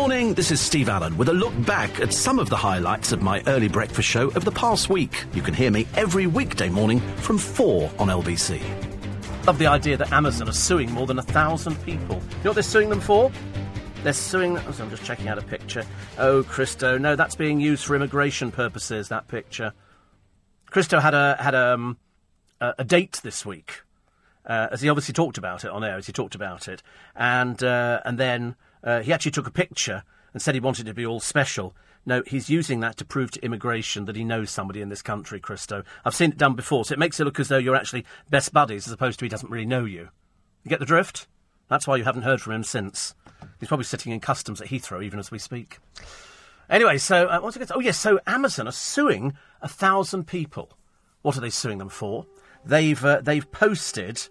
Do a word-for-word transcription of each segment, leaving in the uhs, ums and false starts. morning, this is Steve Allen with a look back at some of the highlights of my early breakfast show of the past week. You can hear me every weekday morning from four on L B C. Love the idea that Amazon are suing more than a thousand people. You know what they're suing them for? They're suing them... I'm just checking out a picture. Oh, Christo. No, that's being used for immigration purposes, that picture. Christo had a, had a, um, a date this week, uh, as he obviously talked about it on air, as he talked about it. And, uh, and then... Uh, he actually took a picture and said he wanted to be all special. No, he's using that to prove to immigration that he knows somebody in this country, Christo. I've seen it done before, so it makes it look as though you're actually best buddies as opposed to he doesn't really know you. You get the drift? That's why you haven't heard from him since. He's probably sitting in customs at Heathrow even as we speak. Anyway, so... Uh, what's it gonna... Oh, yes, so Amazon are suing a thousand people. What are they suing them for? They've uh, they've posted...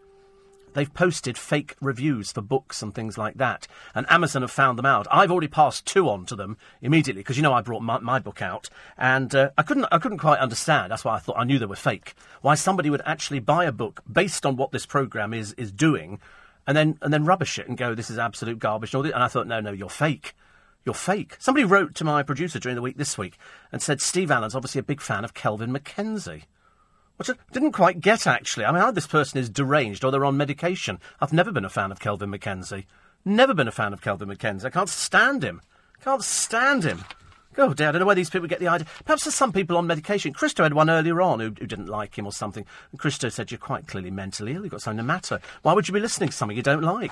They've posted fake reviews for books and things like that. And Amazon have found them out. I've already passed two on to them immediately because, you know, I brought my, my book out. And uh, I couldn't I couldn't quite understand. That's why I thought I knew they were fake. Why somebody would actually buy a book based on what this programme is is doing and then and then rubbish it and go, this is absolute garbage. And, all this. And I thought, no, no, you're fake. You're fake. Somebody wrote to my producer during the week this week and said, Steve Allen's obviously a big fan of Kelvin McKenzie. Which I didn't quite get, actually. I mean, either this person is deranged or they're on medication. I've never been a fan of Kelvin McKenzie. Never been a fan of Kelvin McKenzie. I can't stand him. Can't stand him. God, dear, I don't know where these people get the idea. Perhaps there's some people on medication. Christo had one earlier on who, who didn't like him or something. And Christo said, you're quite clearly mentally ill. You've got something to matter. Why would you be listening to something you don't like?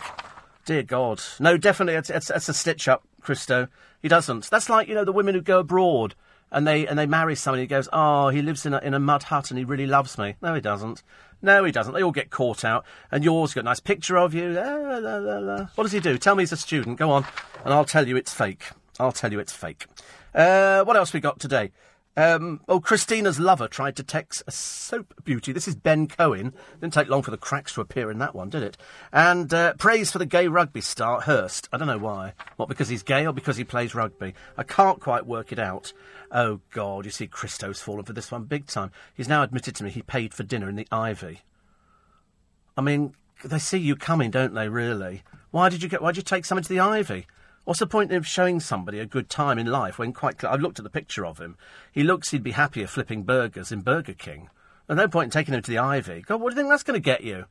Dear God. No, definitely, it's, it's, it's a stitch-up, Christo. He doesn't. That's like, you know, the women who go abroad. And they and they marry someone who goes, oh, he lives in a, in a mud hut and he really loves me. No, he doesn't. No, he doesn't. They all get caught out. And yours got a nice picture of you. La, la, la, la. What does he do? Tell me he's a student. Go on. And I'll tell you it's fake. I'll tell you it's fake. Uh, what else we got today? Um, oh, Christina's lover tried to text a soap beauty. This is Ben Cohen. Didn't take long for the cracks to appear in that one, did it? And uh, praise for the gay rugby star, Hurst. I don't know why. What, because he's gay or because he plays rugby? I can't quite work it out. Oh, God, you see, Christo's fallen for this one big time. He's now admitted to me he paid for dinner in the Ivy. I mean, they see you coming, don't they, really? Why did you get? Why did you take someone to the Ivy? What's the point of showing somebody a good time in life when quite clear? I've looked at the picture of him. He looks he'd be happier flipping burgers in Burger King. There's no point in taking him to the Ivy. God, what do you think that's going to get you?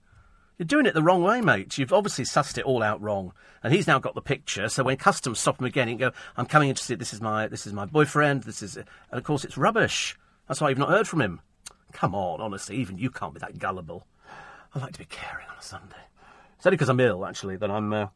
You're doing it the wrong way, mate. You've obviously sussed it all out wrong. And he's now got the picture, so when customs stop him again, he can go, I'm coming in to see this is my this is my boyfriend, this is... And, of course, it's rubbish. That's why you've not heard from him. Come on, honestly, even you can't be that gullible. I like to be caring on a Sunday. It's only because I'm ill, actually, that I'm... Uh,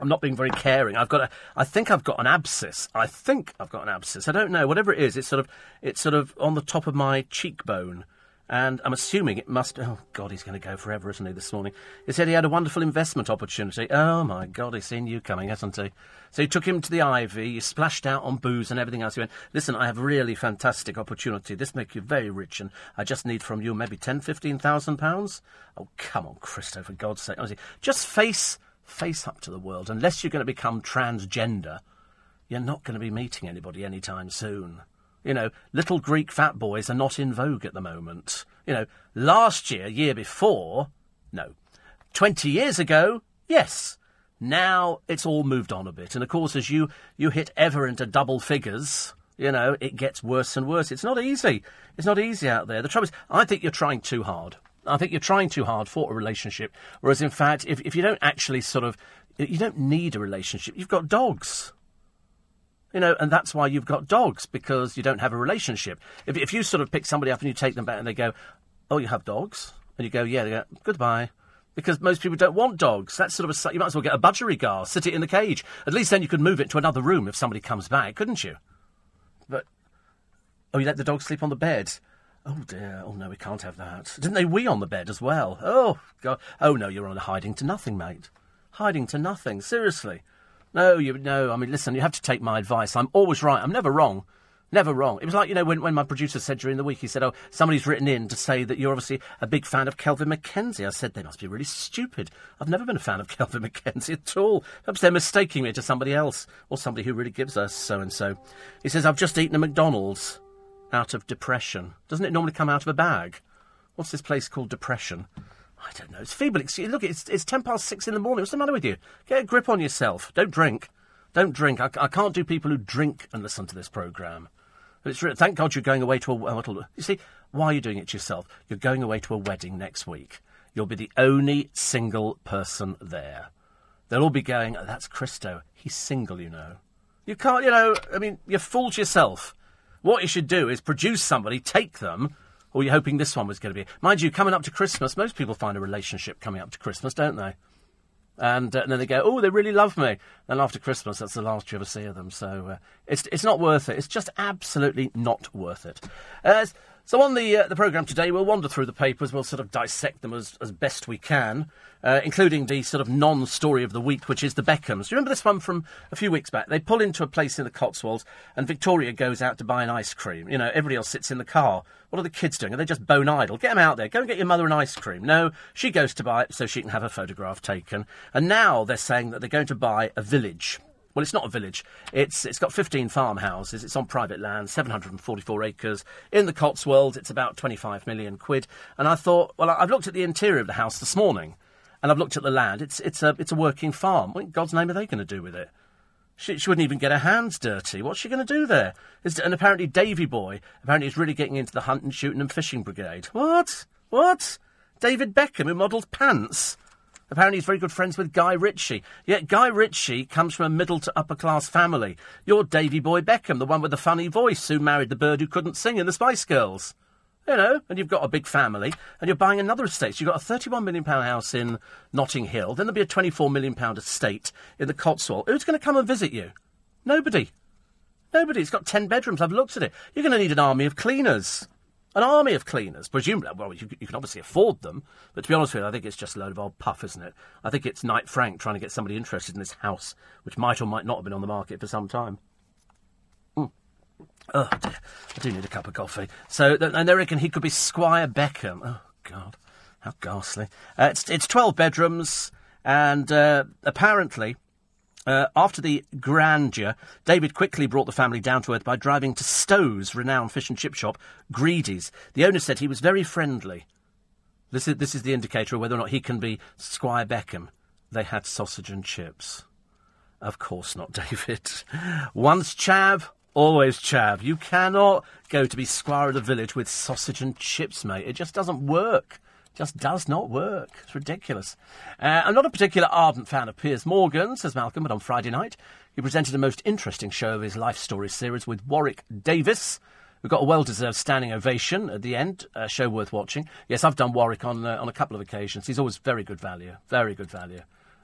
I'm not being very caring. I've got a, I think I've got an abscess. I think I've got an abscess. I don't know. Whatever it is, it's sort of, it's sort of on the top of my cheekbone. And I'm assuming it must... Oh, God, he's going to go forever, isn't he, this morning? He said he had a wonderful investment opportunity. Oh, my God, he's seen you coming, hasn't he? So you took him to the Ivy, you splashed out on booze and everything else. You went, listen, I have a really fantastic opportunity. This makes you very rich, and I just need from you maybe ten thousand, fifteen thousand pounds. Oh, come on, Christo, for God's sake. Honestly, just face... face up to the world. Unless you're going to become transgender, you're not going to be meeting anybody anytime soon. You know, little Greek fat boys are not in vogue at the moment. You know, last year, year before, no. twenty years ago, yes. Now it's all moved on a bit. And, of course, as you, you hit ever into double figures, you know, it gets worse and worse. It's not easy. It's not easy out there. The trouble is, I think you're trying too hard. I think you're trying too hard for a relationship, whereas, in fact, if, if you don't actually sort of... You don't need a relationship. You've got dogs. You know, and that's why you've got dogs, because you don't have a relationship. If, if you sort of pick somebody up and you take them back and they go, oh, you have dogs? And you go, yeah, they go, goodbye. Because most people don't want dogs. That's sort of a... You might as well get a budgerigar, sit it in the cage. At least then you could move it to another room if somebody comes back, couldn't you? But... Oh, you let the dog sleep on the bed. Oh, dear. Oh, no, we can't have that. Didn't they wee on the bed as well? Oh, God. Oh, no, you're on hiding to nothing, mate. Hiding to nothing. Seriously. No, you no. I mean, listen, you have to take my advice. I'm always right. I'm never wrong. Never wrong. It was like, you know, when, when my producer said during the week, he said, oh, somebody's written in to say that you're obviously a big fan of Kelvin McKenzie. I said, they must be really stupid. I've never been a fan of Kelvin McKenzie at all. Perhaps they're mistaking me to somebody else or somebody who really gives us so-and-so. He says, I've just eaten a McDonald's. Out of depression. Doesn't it normally come out of a bag? What's this place called Depression? I don't know. It's feeble. Look, it's, it's ten past six in the morning. What's the matter with you? Get a grip on yourself. Don't drink. Don't drink. I, I can't do people who drink and listen to this programme. It's, thank God you're going away to a... You see, why are you doing it to yourself? You're going away to a wedding next week. You'll be the only single person there. They'll all be going, oh, that's Christo. He's single, you know. You can't, you know, I mean, you fooled yourself. What you should do is produce somebody, take them, or you're hoping this one was going to be... Mind you, coming up to Christmas, most people find a relationship coming up to Christmas, don't they? And, uh, and then they go, oh, they really love me. And after Christmas, that's the last you ever see of them. So uh, it's it's not worth it. It's just absolutely not worth it. Uh, so on the uh, the programme today, we'll wander through the papers. We'll sort of dissect them as, as best we can, uh, including the sort of non-story of the week, which is the Beckhams. Do you remember this one from a few weeks back? They pull into a place in the Cotswolds and Victoria goes out to buy an ice cream. You know, everybody else sits in the car. What are the kids doing? Are they just bone idle? Get them out there. Go and get your mother an ice cream. No, she goes to buy it so she can have her photograph taken. And now they're saying that they're going to buy a village. Well, it's not a village. It's It's got fifteen farmhouses. It's on private land, seven hundred forty-four acres. In the Cotswolds, it's about twenty-five million quid. And I thought, well, I've looked at the interior of the house this morning and I've looked at the land. It's, it's, a, it's a working farm. What in God's name are they going to do with it? She, she wouldn't even get her hands dirty. What's she going to do there? It's, and apparently Davy Boy, apparently is really getting into the hunt and shooting and fishing brigade. What? What? David Beckham, who modelled pants. Apparently he's very good friends with Guy Ritchie. Yet Guy Ritchie comes from a middle to upper class family. You're Davy Boy Beckham, the one with the funny voice who married the bird who couldn't sing in the Spice Girls. You know, and you've got a big family, and you're buying another estate. You've got a thirty-one million pound house in Notting Hill. Then there'll be a twenty-four million pound estate in the Cotswold. Who's going to come and visit you? Nobody. Nobody. It's got ten bedrooms. I've looked at it. You're going to need an army of cleaners. An army of cleaners. Presumably, well, you, you can obviously afford them, but to be honest with you, I think it's just a load of old puff, isn't it? I think it's Knight Frank trying to get somebody interested in this house, which might or might not have been on the market for some time. Oh, dear. I do need a cup of coffee. So, and they reckon he could be Squire Beckham. Oh, God. How ghastly. Uh, it's, it's twelve bedrooms, and uh, apparently, uh, after the grandeur, David quickly brought the family down to earth by driving to Stowe's renowned fish and chip shop, Greedy's. The owner said he was very friendly. This is, this is the indicator of whether or not he can be Squire Beckham. They had sausage and chips. Of course not, David. Once chav... Always chav. You cannot go to be squire of the village with sausage and chips, mate. It just doesn't work. It just does not work. It's ridiculous. Uh, I'm not a particular ardent fan of Piers Morgan, says Malcolm, but on Friday night he presented a most interesting show of his Life Story series with Warwick Davis, who got a well-deserved standing ovation at the end. A show worth watching. Yes, I've done Warwick on, uh, on a couple of occasions. He's always very good value. Very good value.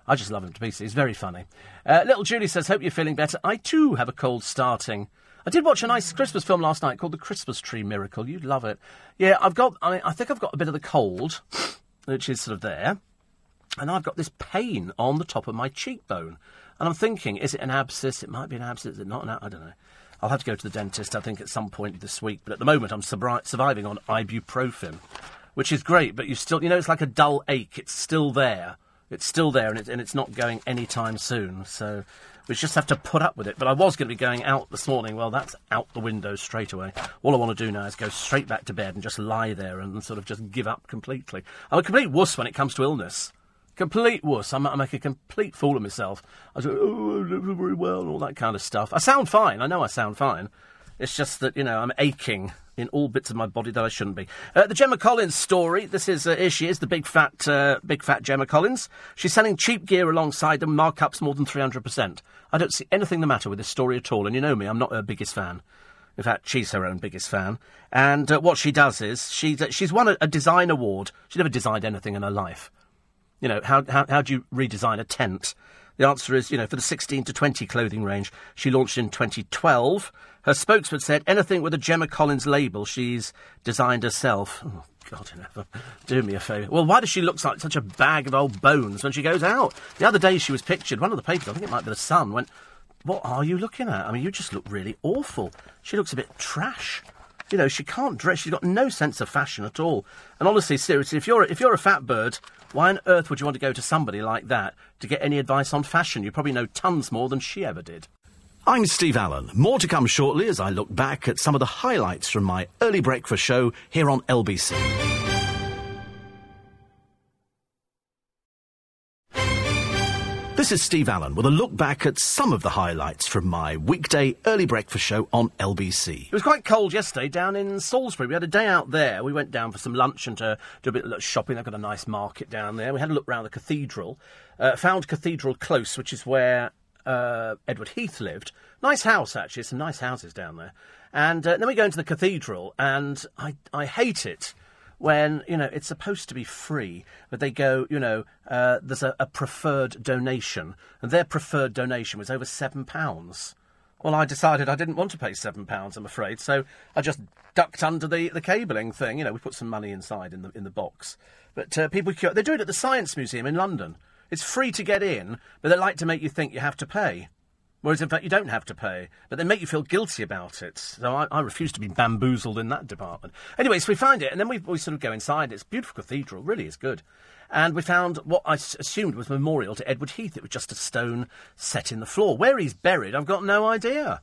I just love him to pieces. He's very funny. Uh, Little Julie says, hope you're feeling better. I, too, have a cold starting. I did watch a nice Christmas film last night called The Christmas Tree Miracle. You'd love it. Yeah, I've got... I mean, I think I've got a bit of the cold, which is sort of there. And I've got this pain on the top of my cheekbone. And I'm thinking, is it an abscess? It might be an abscess. Is it not an abscess? I don't know. I'll have to go to the dentist, I think, at some point this week. But at the moment, I'm subri- surviving on ibuprofen, which is great. But you still... You know, it's like a dull ache. It's still there. It's still there, and, it, and it's not going anytime soon, so we just have to put up with it. But I was going to be going out this morning. Well, that's out the window straight away. All I want to do now is go straight back to bed and just lie there and sort of just give up completely. I'm a complete wuss when it comes to illness. Complete wuss. I'm, I make a complete fool of myself. I go, oh, I don't very well, and all that kind of stuff. I sound fine. I know I sound fine. It's just that, you know, I'm aching in all bits of my body that I shouldn't be. Uh, the Gemma Collins story. This is, uh, here she is, the big fat, uh, big fat Gemma Collins. She's selling cheap gear alongside them, markups more than three hundred percent. I don't see anything the matter with this story at all. And you know me, I'm not her biggest fan. In fact, she's her own biggest fan. And uh, what she does is, she's, uh, she's won a, a design award. She never designed anything in her life. You know, how, how, how do you redesign a tent? The answer is, you know, for the sixteen to twenty clothing range she launched in twenty twelve, her spokesman said anything with a Gemma Collins label she's designed herself. Oh, God in heaven, do me a favour. Well, why does she look like such a bag of old bones when she goes out? The other day she was pictured, one of the papers, I think it might be The Sun, went, what are you looking at? I mean, you just look really awful. She looks a bit trash. You know, she can't dress, she's got no sense of fashion at all. And honestly, seriously, if you're if you're a fat bird, why on earth would you want to go to somebody like that to get any advice on fashion? You probably know tons more than she ever did. I'm Steve Allen. More to come shortly as I look back at some of the highlights from my early breakfast show here on L B C. This is Steve Allen with a look back at some of the highlights from my weekday early breakfast show on L B C. It was quite cold yesterday down in Salisbury. We had a day out there. We went down for some lunch and to do a bit of shopping. They've got a nice market down there. We had a look round the cathedral. Uh, found Cathedral Close, which is where uh, Edward Heath lived. Nice house, actually. Some nice houses down there. And uh, then we go into the cathedral, and I, I hate it when, you know, it's supposed to be free, but they go, you know, uh, there's a, a preferred donation, and their preferred donation was over seven pounds. Well, I decided I didn't want to pay seven pounds, I'm afraid, so I just ducked under the, the cabling thing. You know, we put some money inside in the in the box. But uh, people, they do it at the Science Museum in London. It's free to get in, but they like to make you think you have to pay. Whereas, in fact, you don't have to pay, but they make you feel guilty about it. So I, I refuse to be bamboozled in that department. Anyway, so we find it, and then we, we sort of go inside. It's a beautiful cathedral, really is good. And we found what I s- assumed was memorial to Edward Heath. It was just a stone set in the floor. Where he's buried, I've got no idea.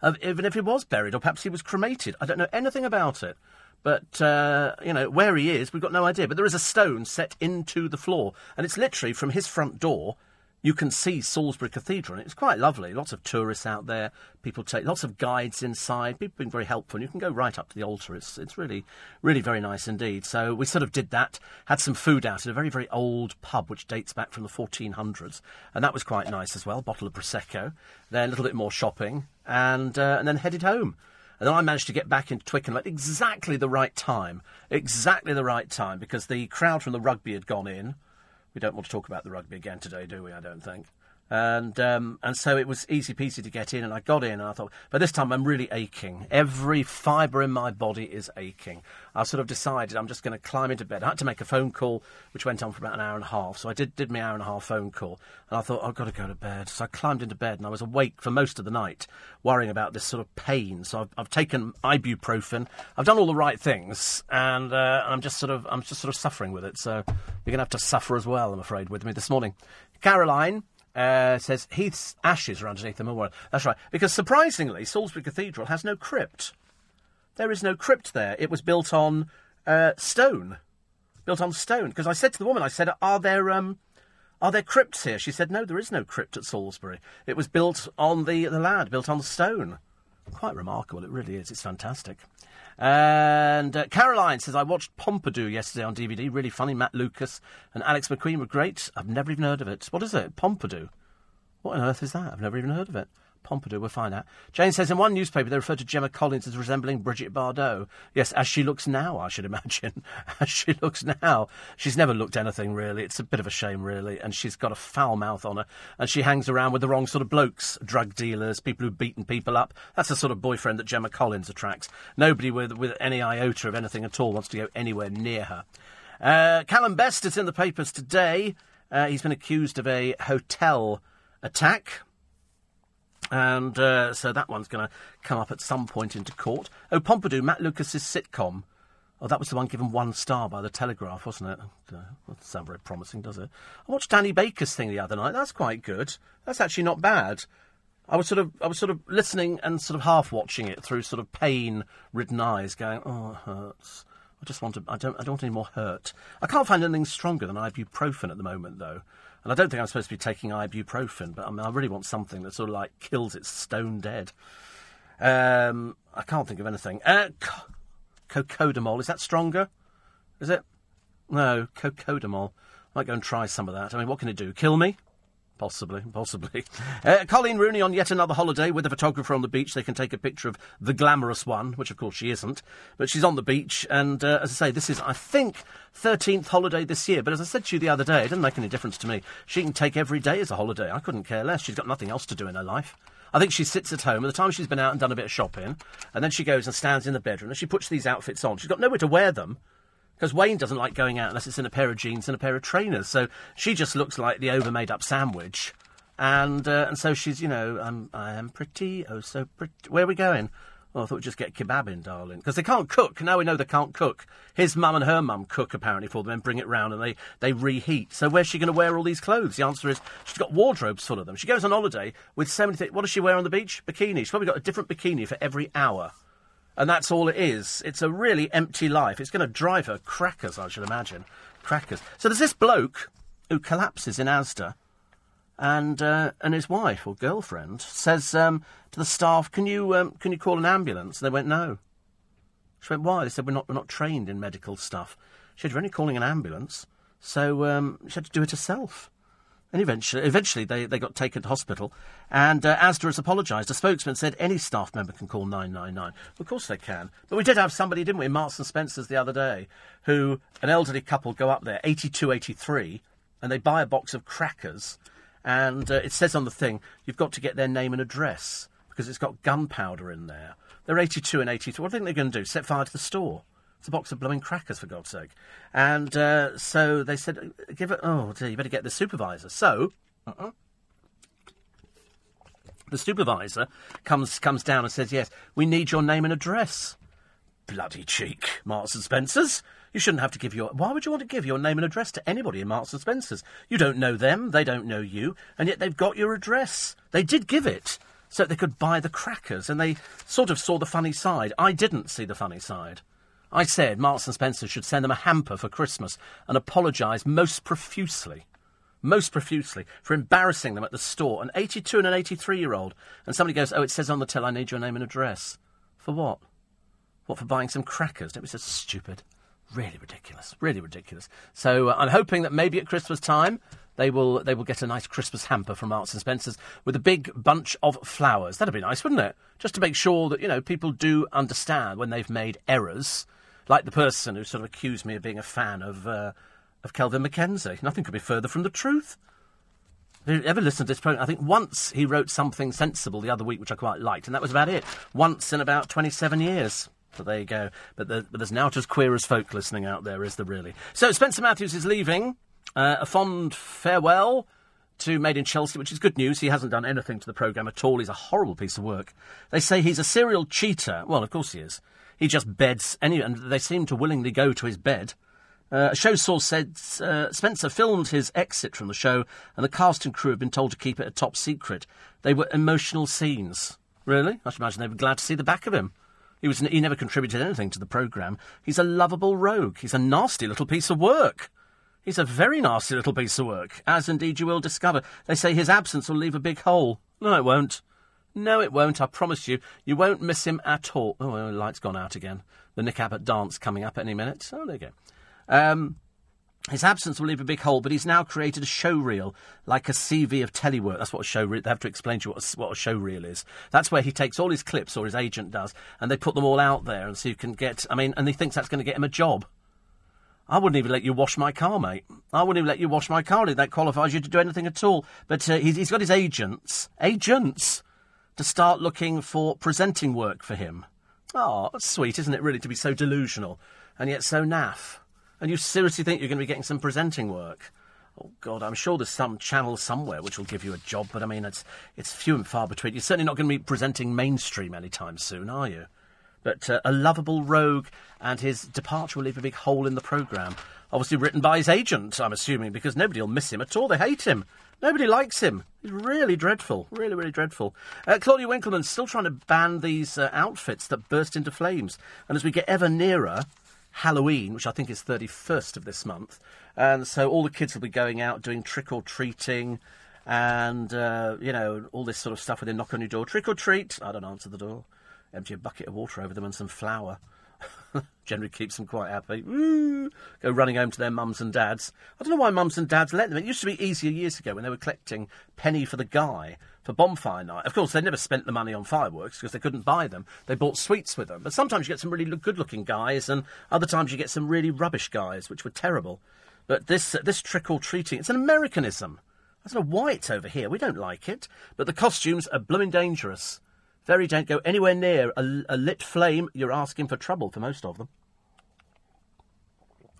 Of, even if he was buried, or perhaps he was cremated. I don't know anything about it. But, uh, you know, where he is, we've got no idea. But there is a stone set into the floor, and it's literally from his front door. You can see Salisbury Cathedral, and it's quite lovely. Lots of tourists out there. People take lots of guides inside. People have been very helpful, and you can go right up to the altar. It's it's really, really very nice indeed. So we sort of did that, had some food out at a very, very old pub, which dates back from the fourteen hundreds, and that was quite nice as well. A bottle of Prosecco, then a little bit more shopping, and uh, and then headed home. And then I managed to get back into Twickenham at exactly the right time, exactly the right time, because the crowd from the rugby had gone in. We don't want to talk about the rugby again today, do we? I don't think. And um, and so it was easy peasy to get in, and I got in, and I thought, but this time I'm really aching. Every fibre in my body is aching. I sort of decided I'm just going to climb into bed. I had to make a phone call, which went on for about an hour and a half. So I did, did my hour and a half phone call, and I thought, I've got to go to bed. So I climbed into bed, and I was awake for most of the night, worrying about this sort of pain. So I've, I've taken ibuprofen. I've done all the right things, and uh, I'm just sort of I'm just sort of suffering with it. So you're going to have to suffer as well, I'm afraid, with me this morning. Caroline Uh, says Heath's ashes are underneath the memorial. That's right, because surprisingly, Salisbury Cathedral has no crypt. There is no crypt there. It was built on uh, stone, built on stone. Because I said to the woman, I said, "Are there um, are there crypts here?" She said, "No, there is no crypt at Salisbury. It was built on the the land, built on stone." Quite remarkable, it really is. It's fantastic. And uh, Caroline says, I watched Pompadour yesterday on D V D. Really funny. Matt Lucas and Alex McQueen were great. I've never even heard of it. What is it? Pompadour. What on earth is that? I've never even heard of it. Pompadour, we'll find out. Jane says, in one newspaper, they refer to Gemma Collins as resembling Brigitte Bardot. Yes, as she looks now, I should imagine. As she looks now. She's never looked anything, really. It's a bit of a shame, really. And she's got a foul mouth on her. And she hangs around with the wrong sort of blokes. Drug dealers, people who've beaten people up. That's the sort of boyfriend that Gemma Collins attracts. Nobody with, with any iota of anything at all wants to go anywhere near her. Uh, Callum Best is in the papers today. Uh, he's been accused of a hotel attack. And uh, so that one's going to come up at some point into court. Oh, Pompadour, Matt Lucas's sitcom. Oh, that was the one given one star by The Telegraph, wasn't it? That doesn't sound very promising, does it? I watched Danny Baker's thing the other night. That's quite good. That's actually not bad. I was sort of, I was sort of listening and sort of half watching it through sort of pain-ridden eyes, going, "Oh, it hurts. I just want to. I don't. I don't want any more hurt." I can't find anything stronger than ibuprofen at the moment, though. And I don't think I'm supposed to be taking ibuprofen, but I mean, I really want something that sort of, like, kills it stone dead. Um, I can't think of anything. Uh, co- cocodamol. Is that stronger? Is it? No, cocodamol. I might go and try some of that. I mean, what can it do? Kill me? Possibly, possibly. Uh, Colleen Rooney on yet another holiday with a photographer on the beach. They can take a picture of the glamorous one, which of course she isn't. But she's on the beach, and uh, as I say, this is, I think, thirteenth holiday this year. But as I said to you the other day, it doesn't make any difference to me. She can take every day as a holiday. I couldn't care less. She's got nothing else to do in her life. I think she sits at home, and the time she's been out and done a bit of shopping, and then she goes and stands in the bedroom, and she puts these outfits on. She's got nowhere to wear them. Because Wayne doesn't like going out unless it's in a pair of jeans and a pair of trainers. So she just looks like the over-made-up sandwich. And uh, and so she's, you know, I'm, I am pretty, oh, so pretty. Where are we going? Oh, I thought we'd just get kebab in, darling. Because they can't cook. Now we know they can't cook. His mum and her mum cook, apparently, for them and bring it round, and they, they reheat. So where's she going to wear all these clothes? The answer is she's got wardrobes full of them. She goes on holiday with so many things. What does she wear on the beach? Bikini. She's probably got a different bikini for every hour. And that's all it is. It's a really empty life. It's going to drive her crackers, I should imagine. Crackers. So there's this bloke who collapses in Asda. and uh, and his wife or girlfriend says um, to the staff, "Can you um, can you call an ambulance?" And they went, "No." She went, "Why?" They said, "We're not we're not trained in medical stuff." She said, "You're only calling an ambulance," so um, she had to do it herself. And eventually, eventually they, they got taken to hospital. And uh, Asda has apologised. A spokesman said any staff member can call nine nine nine. Of course they can. But we did have somebody, didn't we, in Marks and Spencer's the other day, who, an elderly couple go up there, eighty-two, eighty-three, and they buy a box of crackers. And uh, it says on the thing, you've got to get their name and address because it's got gunpowder in there. They're eighty-two and eighty-three. What do you think they're going to do? Set fire to the store? It's a box of blowing crackers, for God's sake. And uh, so they said, give it, oh, dear, you better get the supervisor. So uh-uh. the supervisor comes comes down and says, yes, we need your name and address. Bloody cheek, Marks and Spencer's. You shouldn't have to give your... Why would you want to give your name and address to anybody in Marks and Spencer's? You don't know them, they don't know you, and yet they've got your address. They did give it so they could buy the crackers, and they sort of saw the funny side. I didn't see the funny side. I said Marks and Spencer should send them a hamper for Christmas and apologise most profusely, most profusely, for embarrassing them at the store. An eighty-two and an eighty-three-year-old. And somebody goes, oh, it says on the till, I need your name and address. For what? What, for buying some crackers? Don't be so stupid. Really ridiculous, really ridiculous. So uh, I'm hoping that maybe at Christmas time they will they will get a nice Christmas hamper from Marks and Spencer's with a big bunch of flowers. That'd be nice, wouldn't it? Just to make sure that, you know, people do understand when they've made errors. Like the person who sort of accused me of being a fan of uh, of Kelvin Mackenzie. Nothing could be further from the truth. Have you ever listened to this programme? I think once he wrote something sensible the other week, which I quite liked, and that was about it. Once in about twenty-seven years. So there you go. But, the, but there's now just queer as folk listening out there, is there really? So Spencer Matthews is leaving. Uh, a fond farewell to Made in Chelsea, which is good news. He hasn't done anything to the programme at all. He's a horrible piece of work. They say he's a serial cheater. Well, of course he is. He just beds, any, and they seem to willingly go to his bed. Uh, a show source said uh, Spencer filmed his exit from the show and the cast and crew have been told to keep it a top secret. They were emotional scenes. Really? I should imagine they were glad to see the back of him. He was, he never contributed anything to the programme. He's a lovable rogue. He's a nasty little piece of work. He's a very nasty little piece of work, as indeed you will discover. They say his absence will leave a big hole. No, it won't. No, it won't, I promise you. You won't miss him at all. Oh, well, the light's gone out again. The Nick Abbott dance coming up any minute. Oh, there you go. Um, his absence will leave a big hole, but he's now created a showreel, like a C V of telework. That's what a showreel... They have to explain to you what a, what a showreel is. That's where he takes all his clips, or his agent does, and they put them all out there, and so you can get... I mean, and he thinks that's going to get him a job. I wouldn't even let you wash my car, mate. I wouldn't even let you wash my car. That qualifies you to do anything at all. But uh, he's, he's got his agents. Agents! To start looking for presenting work for him. Oh, that's sweet, isn't it, really, to be so delusional and yet so naff? And you seriously think you're going to be getting some presenting work? Oh, God, I'm sure there's some channel somewhere which will give you a job, but, I mean, it's it's few and far between. You're certainly not going to be presenting mainstream anytime soon, are you? But uh, a lovable rogue and his departure will leave a big hole in the programme. Obviously written by his agent, I'm assuming, because nobody will miss him at all. They hate him. Nobody likes him. He's really dreadful. Really, really dreadful. Uh, Claudia Winkleman's still trying to ban these uh, outfits that burst into flames. And as we get ever nearer Halloween, which I think is thirty-first of this month, and so all the kids will be going out doing trick-or-treating and, uh, you know, all this sort of stuff where they knock on your door. Trick-or-treat. I don't answer the door. Empty a bucket of water over them and some flour. Generally keeps them quite happy. Woo! Go running home to their mums and dads. I don't know why mums and dads let them. It used to be easier years ago when they were collecting penny for the guy for bonfire night. Of course, they never spent the money on fireworks because they couldn't buy them. They bought sweets with them. But sometimes you get some really good-looking guys and other times you get some really rubbish guys, which were terrible. But this, uh, this trick-or-treating, it's an Americanism. I don't know why it's over here. We don't like it. But the costumes are blooming dangerous. Very don't go anywhere near a, a lit flame. You're asking for trouble for most of them.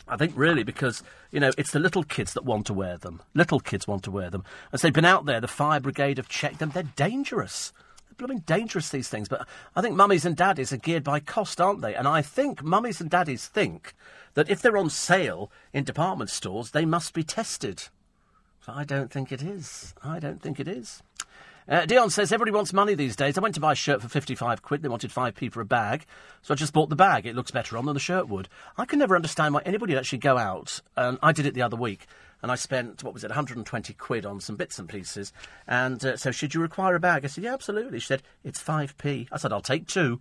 I think really because, you know, it's the little kids that want to wear them. Little kids want to wear them. As they've been out there, the fire brigade have checked them. They're dangerous. They're blooming dangerous, these things. But I think mummies and daddies are geared by cost, aren't they? And I think mummies and daddies think that if they're on sale in department stores, they must be tested. So I don't think it is. I don't think it is. Uh, Dion says, everybody wants money these days. I went to buy a shirt for fifty-five quid. They wanted five p for a bag. So I just bought the bag. It looks better on than the shirt would. I can never understand why anybody would actually go out. And I did it the other week. and I spent, what was it, one hundred twenty quid on some bits and pieces. And uh, so, should you require a bag? I said, yeah, absolutely. She said, it's five p. I said, I'll take two.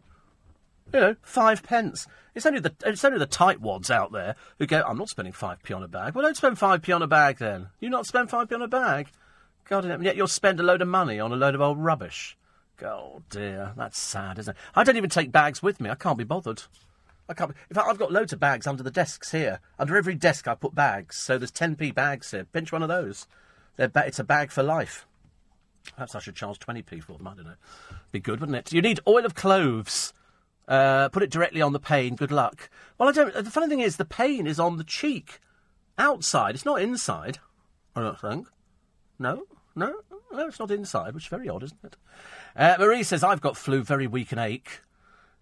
You know, five pence. It's only the it's only the tightwads out there who go, I'm not spending five p on a bag. Well, don't spend five p on a bag then. You not spend five p on a bag? God, and yet you'll spend a load of money on a load of old rubbish. Oh, dear. That's sad, isn't it? I don't even take bags with me. I can't be bothered. I can't be... In fact, I've got loads of bags under the desks here. Under every desk, I put bags. So there's ten p bags here. Pinch one of those. They're ba- it's a bag for life. Perhaps I should charge twenty p for them. I don't know. Be good, wouldn't it? You need oil of cloves. Uh, put it directly on the pain. Good luck. Well, I don't... The funny thing is, the pain is on the cheek. Outside. It's not inside. I don't think. No? No? No, it's not inside, which is very odd, isn't it? Uh, Marie says, I've got flu, very weak and ache.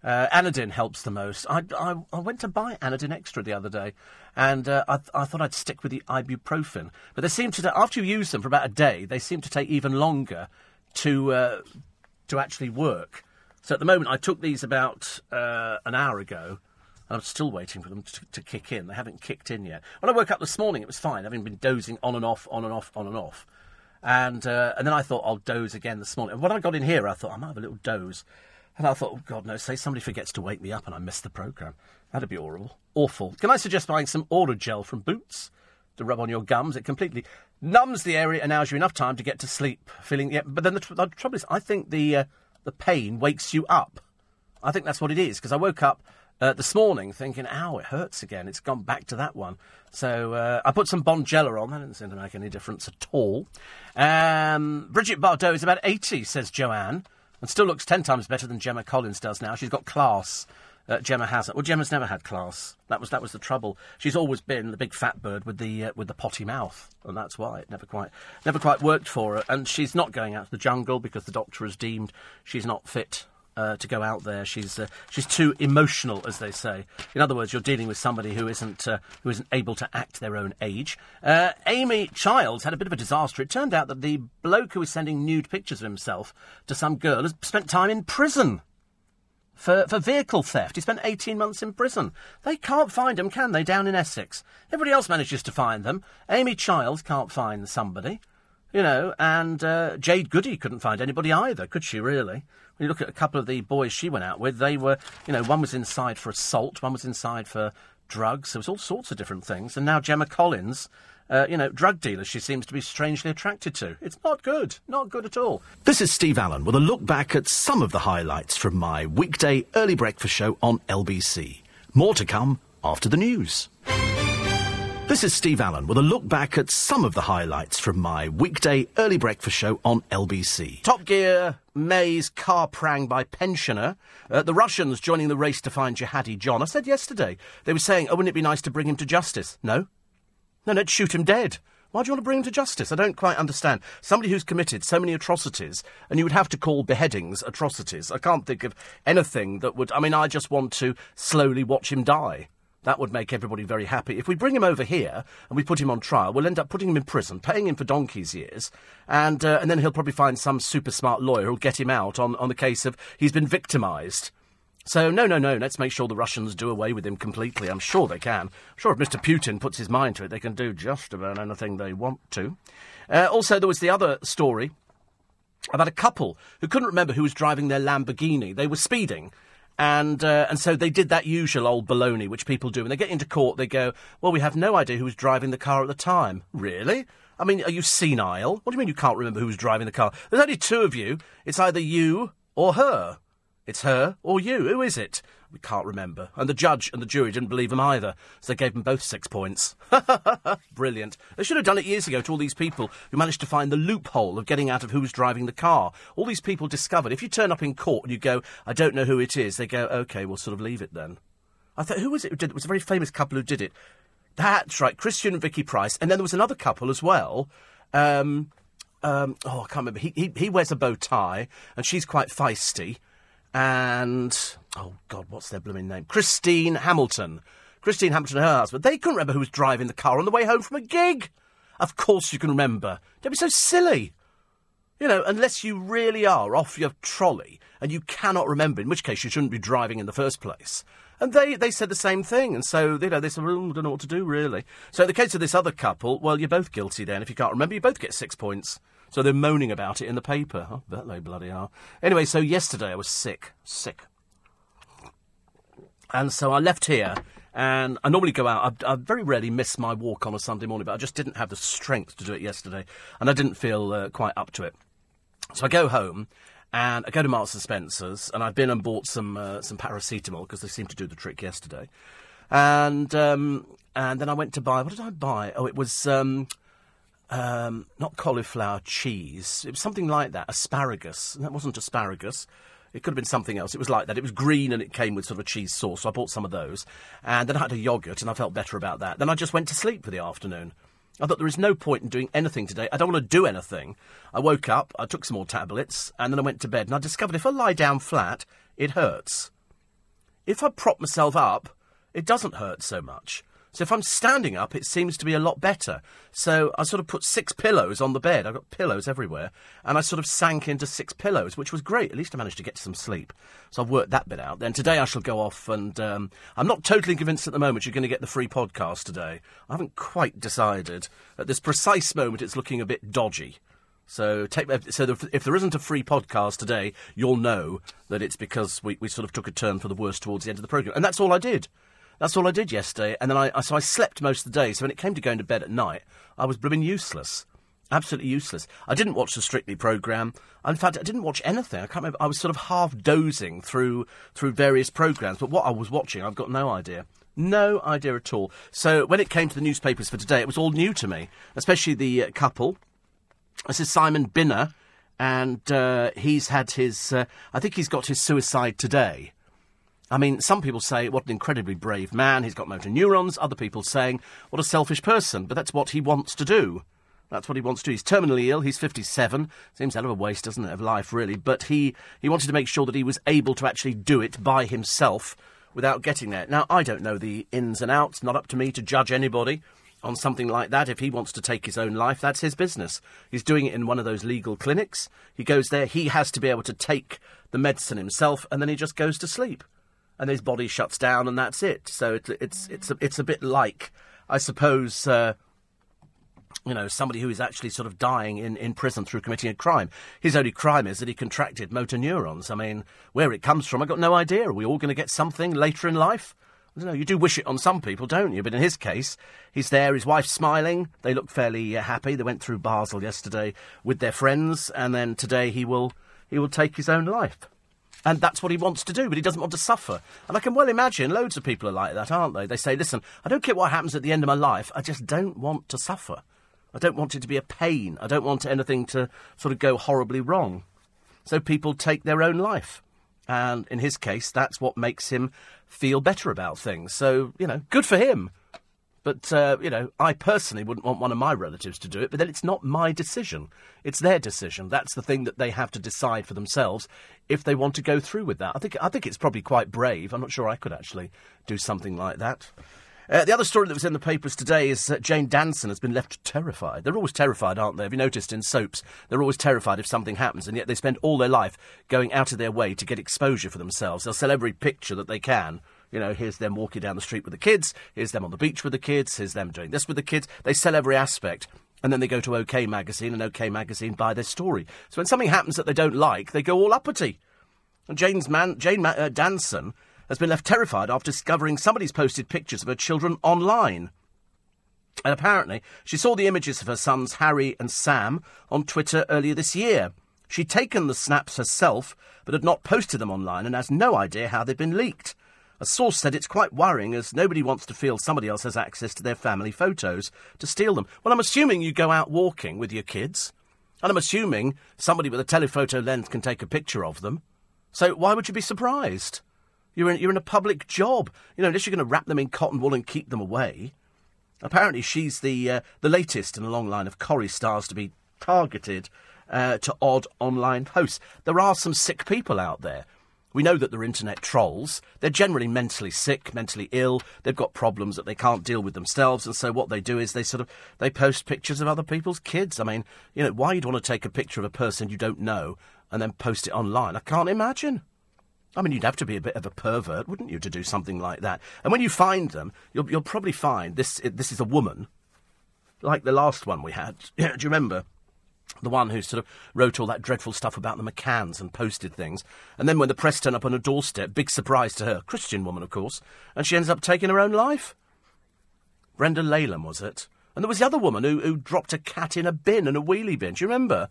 Uh, Anadin helps the most. I, I, I went to buy Anadin Extra the other day, and uh, I, I thought I'd stick with the ibuprofen. But they seem to... After you use them for about a day, they seem to take even longer to uh, to actually work. So at the moment, I took these about uh, an hour ago, and I'm still waiting for them to, to kick in. They haven't kicked in yet. When I woke up this morning, it was fine, having been dozing on and off, on and off, on and off. And uh, and then I thought, I'll doze again this morning. And when I got in here, I thought, I might have a little doze. And I thought, oh, God, no, say somebody forgets to wake me up and I miss the programme. That'd be horrible. Awful. Can I suggest buying some Aura Gel from Boots to rub on your gums? It completely numbs the area and allows you enough time to get to sleep. Feeling, yeah, but then the, tr- the trouble is, I think the uh, the pain wakes you up. I think that's what it is, because I woke up uh, this morning thinking, ow, it hurts again. It's gone back to that one. So uh, I put some Bonjela on. That didn't seem to make any difference at all. Um, Bridget Bardot is about eighty, says Joanne, and still looks ten times better than Gemma Collins does now. She's got class. Uh, Gemma hasn't. Well, Gemma's never had class. That was that was the trouble. She's always been the big fat bird with the uh, with the potty mouth, and that's why it never quite never quite worked for her. And she's not going out to the jungle because the doctor has deemed she's not fit Uh, to go out there. She's uh, she's too emotional, as they say. In other words, you're dealing with somebody who isn't uh, who isn't able to act their own age. Uh, Amy Childs had a bit of a disaster. It turned out that the bloke who was sending nude pictures of himself to some girl has spent time in prison for for vehicle theft. He spent eighteen months in prison. They can't find him, can they, down in Essex? Everybody else manages to find them. Amy Childs can't find somebody. You know, and uh, Jade Goody couldn't find anybody either, could she, really? When you look at a couple of the boys she went out with, they were, you know, one was inside for assault, one was inside for drugs. There was all sorts of different things. And now Gemma Collins, uh, you know, drug dealer she seems to be strangely attracted to. It's not good. Not good at all. This is Steve Allen with a look back at some of the highlights from my weekday early breakfast show on L B C. More to come after the news. This is Steve Allen with a look back at some of the highlights from my weekday early breakfast show on L B C. Top Gear, May's car prang by pensioner. Uh, the Russians joining the race to find Jihadi John. I said yesterday, they were saying, oh, wouldn't it be nice to bring him to justice? No. No, let's shoot him dead. Why do you want to bring him to justice? I don't quite understand. Somebody who's committed so many atrocities, and you would have to call beheadings atrocities. I can't think of anything that would... I mean, I just want to slowly watch him die. That would make everybody very happy. If we bring him over here and we put him on trial, we'll end up putting him in prison, paying him for donkey's years, and uh, and then he'll probably find some super smart lawyer who'll get him out on, on the case of he's been victimised. So, no, no, no, let's make sure the Russians do away with him completely. I'm sure they can. I'm sure if Mister Putin puts his mind to it, they can do just about anything they want to. Uh, also, there was the other story about a couple who couldn't remember who was driving their Lamborghini. They were speeding. And uh, and so they did that usual old baloney, which people do. When they get into court, they go, well, we have no idea who was driving the car at the time. Really? I mean, are you senile? What do you mean you can't remember who was driving the car? There's only two of you. It's either you or her. It's her or you. Who is it? We can't remember. And the judge and the jury didn't believe him either, so they gave them both six points. Brilliant. They should have done it years ago to all these people who managed to find the loophole of getting out of who was driving the car. All these people discovered. If you turn up in court and you go, I don't know who it is, they go, OK, we'll sort of leave it then. I thought, who was it who did it? It was a very famous couple who did it. That's right, Christian and Vicky Price. And then there was another couple as well. Um, um, oh, I can't remember. He, he, he wears a bow tie, and she's quite feisty. And, oh, God, what's their blooming name? Christine Hamilton. Christine Hamilton and her husband. They couldn't remember who was driving the car on the way home from a gig. Of course you can remember. Don't be so silly. You know, unless you really are off your trolley and you cannot remember, in which case you shouldn't be driving in the first place. And they, they said the same thing. And so, you know, they said, well, I don't know what to do, really. So in the case of this other couple, well, you're both guilty then. If you can't remember, you both get six points. So they're moaning about it in the paper. I bet they bloody are. Anyway, so yesterday I was sick. Sick. And so I left here. And I normally go out. I, I very rarely miss my walk on a Sunday morning, but I just didn't have the strength to do it yesterday. And I didn't feel uh, quite up to it. So I go home. And I go to Marks and Spencer's, and I've been and bought some uh, some paracetamol, because they seemed to do the trick yesterday. And um, and then I went to buy... What did I buy? Oh, it was um, um, not cauliflower cheese. It was something like that, asparagus. And that wasn't asparagus. It could have been something else. It was like that. It was green, and it came with sort of a cheese sauce, so I bought some of those. And then I had a yoghurt, and I felt better about that. Then I just went to sleep for the afternoon. I thought, there is no point in doing anything today. I don't want to do anything. I woke up, I took some more tablets, and then I went to bed. And I discovered if I lie down flat, it hurts. If I prop myself up, it doesn't hurt so much. So if I'm standing up, it seems to be a lot better. So I sort of put six pillows on the bed. I've got pillows everywhere. And I sort of sank into six pillows, which was great. At least I managed to get some sleep. So I've worked that bit out. Then today I shall go off and... Um, I'm not totally convinced at the moment you're going to get the free podcast today. I haven't quite decided. At this precise moment, it's looking a bit dodgy. So take, so if there isn't a free podcast today, you'll know that it's because we, we sort of took a turn for the worse towards the end of the programme. And that's all I did. That's all I did yesterday, and then I, I so I slept most of the day, so when it came to going to bed at night, I was blooming useless. Absolutely useless. I didn't watch the Strictly programme. In fact, I didn't watch anything. I can't remember. I was sort of half-dozing through through various programmes, but what I was watching, I've got no idea. No idea at all. So when it came to the newspapers for today, it was all new to me, especially the uh, couple. This is Simon Binner, and uh, he's had his... Uh, I think he's got his suicide today. I mean, some people say, what an incredibly brave man, he's got motor neurons. Other people saying, what a selfish person. But that's what he wants to do. That's what he wants to do. He's terminally ill. He's fifty-seven. Seems a hell of a waste, doesn't it, of life, really. But he, he wanted to make sure that he was able to actually do it by himself without getting there. Now, I don't know the ins and outs. Not up to me to judge anybody on something like that. If he wants to take his own life, that's his business. He's doing it in one of those legal clinics. He goes there. He has to be able to take the medicine himself, and then he just goes to sleep. And his body shuts down, and that's it. So it, it's it's a, it's a bit like, I suppose, uh, you know, somebody who is actually sort of dying in, in prison through committing a crime. His only crime is that he contracted motor neurons. I mean, where it comes from, I've got no idea. Are we all going to get something later in life? I don't know. You do wish it on some people, don't you? But in his case, he's there, his wife's smiling. They look fairly uh, happy. They went through Basel yesterday with their friends, and then today he will he will take his own life. And that's what he wants to do, but he doesn't want to suffer. And I can well imagine loads of people are like that, aren't they? They say, listen, I don't care what happens at the end of my life. I just don't want to suffer. I don't want it to be a pain. I don't want anything to sort of go horribly wrong. So people take their own life. And in his case, that's what makes him feel better about things. So, you know, good for him. But, uh, you know, I personally wouldn't want one of my relatives to do it, but then it's not my decision. It's their decision. That's the thing that they have to decide for themselves if they want to go through with that. I think I think it's probably quite brave. I'm not sure I could actually do something like that. Uh, the other story that was in the papers today is that Jane Danson has been left terrified. They're always terrified, aren't they? Have you noticed in soaps? They're always terrified if something happens, and yet they spend all their life going out of their way to get exposure for themselves. They'll sell every picture that they can. You know, here's them walking down the street with the kids. Here's them on the beach with the kids. Here's them doing this with the kids. They sell every aspect. And then they go to OK Magazine, and OK Magazine buy their story. So when something happens that they don't like, they go all uppity. And Jane's man, Jane Ma- uh, Danson has been left terrified after discovering somebody's posted pictures of her children online. And apparently, she saw the images of her sons Harry and Sam on Twitter earlier this year. She'd taken the snaps herself, but had not posted them online and has no idea how they've been leaked. A source said it's quite worrying as nobody wants to feel somebody else has access to their family photos to steal them. Well, I'm assuming you go out walking with your kids, and I'm assuming somebody with a telephoto lens can take a picture of them. So why would you be surprised? You're in, you're in a public job. You know, unless you're going to wrap them in cotton wool and keep them away. Apparently she's the, uh, the latest in a long line of Corrie stars to be targeted uh, to odd online hosts. There are some sick people out there. We know that they're internet trolls. They're generally mentally sick, mentally ill. They've got problems that they can't deal with themselves. And so what they do is they sort of, they post pictures of other people's kids. I mean, you know, why you'd want to take a picture of a person you don't know and then post it online? I can't imagine. I mean, you'd have to be a bit of a pervert, wouldn't you, to do something like that? And when you find them, you'll, you'll probably find this, this is a woman, like the last one we had. Do you remember? The one who sort of wrote all that dreadful stuff about the McCanns and posted things. And then when the press turned up on her doorstep, big surprise to her, Christian woman, of course, and she ends up taking her own life. Brenda Laleham, was it? And there was the other woman who, who dropped a cat in a bin, in a wheelie bin. Do you remember?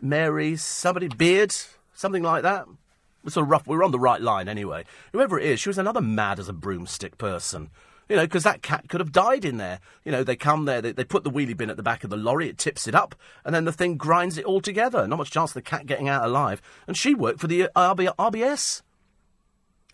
Mary, somebody, Beard, something like that. It was sort of rough. We were on the right line anyway. Whoever it is, she was another mad as a broomstick person. You know, because that cat could have died in there. You know, they come there, they, they put the wheelie bin at the back of the lorry, it tips it up, and then the thing grinds it all together. Not much chance of the cat getting out alive. And she worked for the R B S.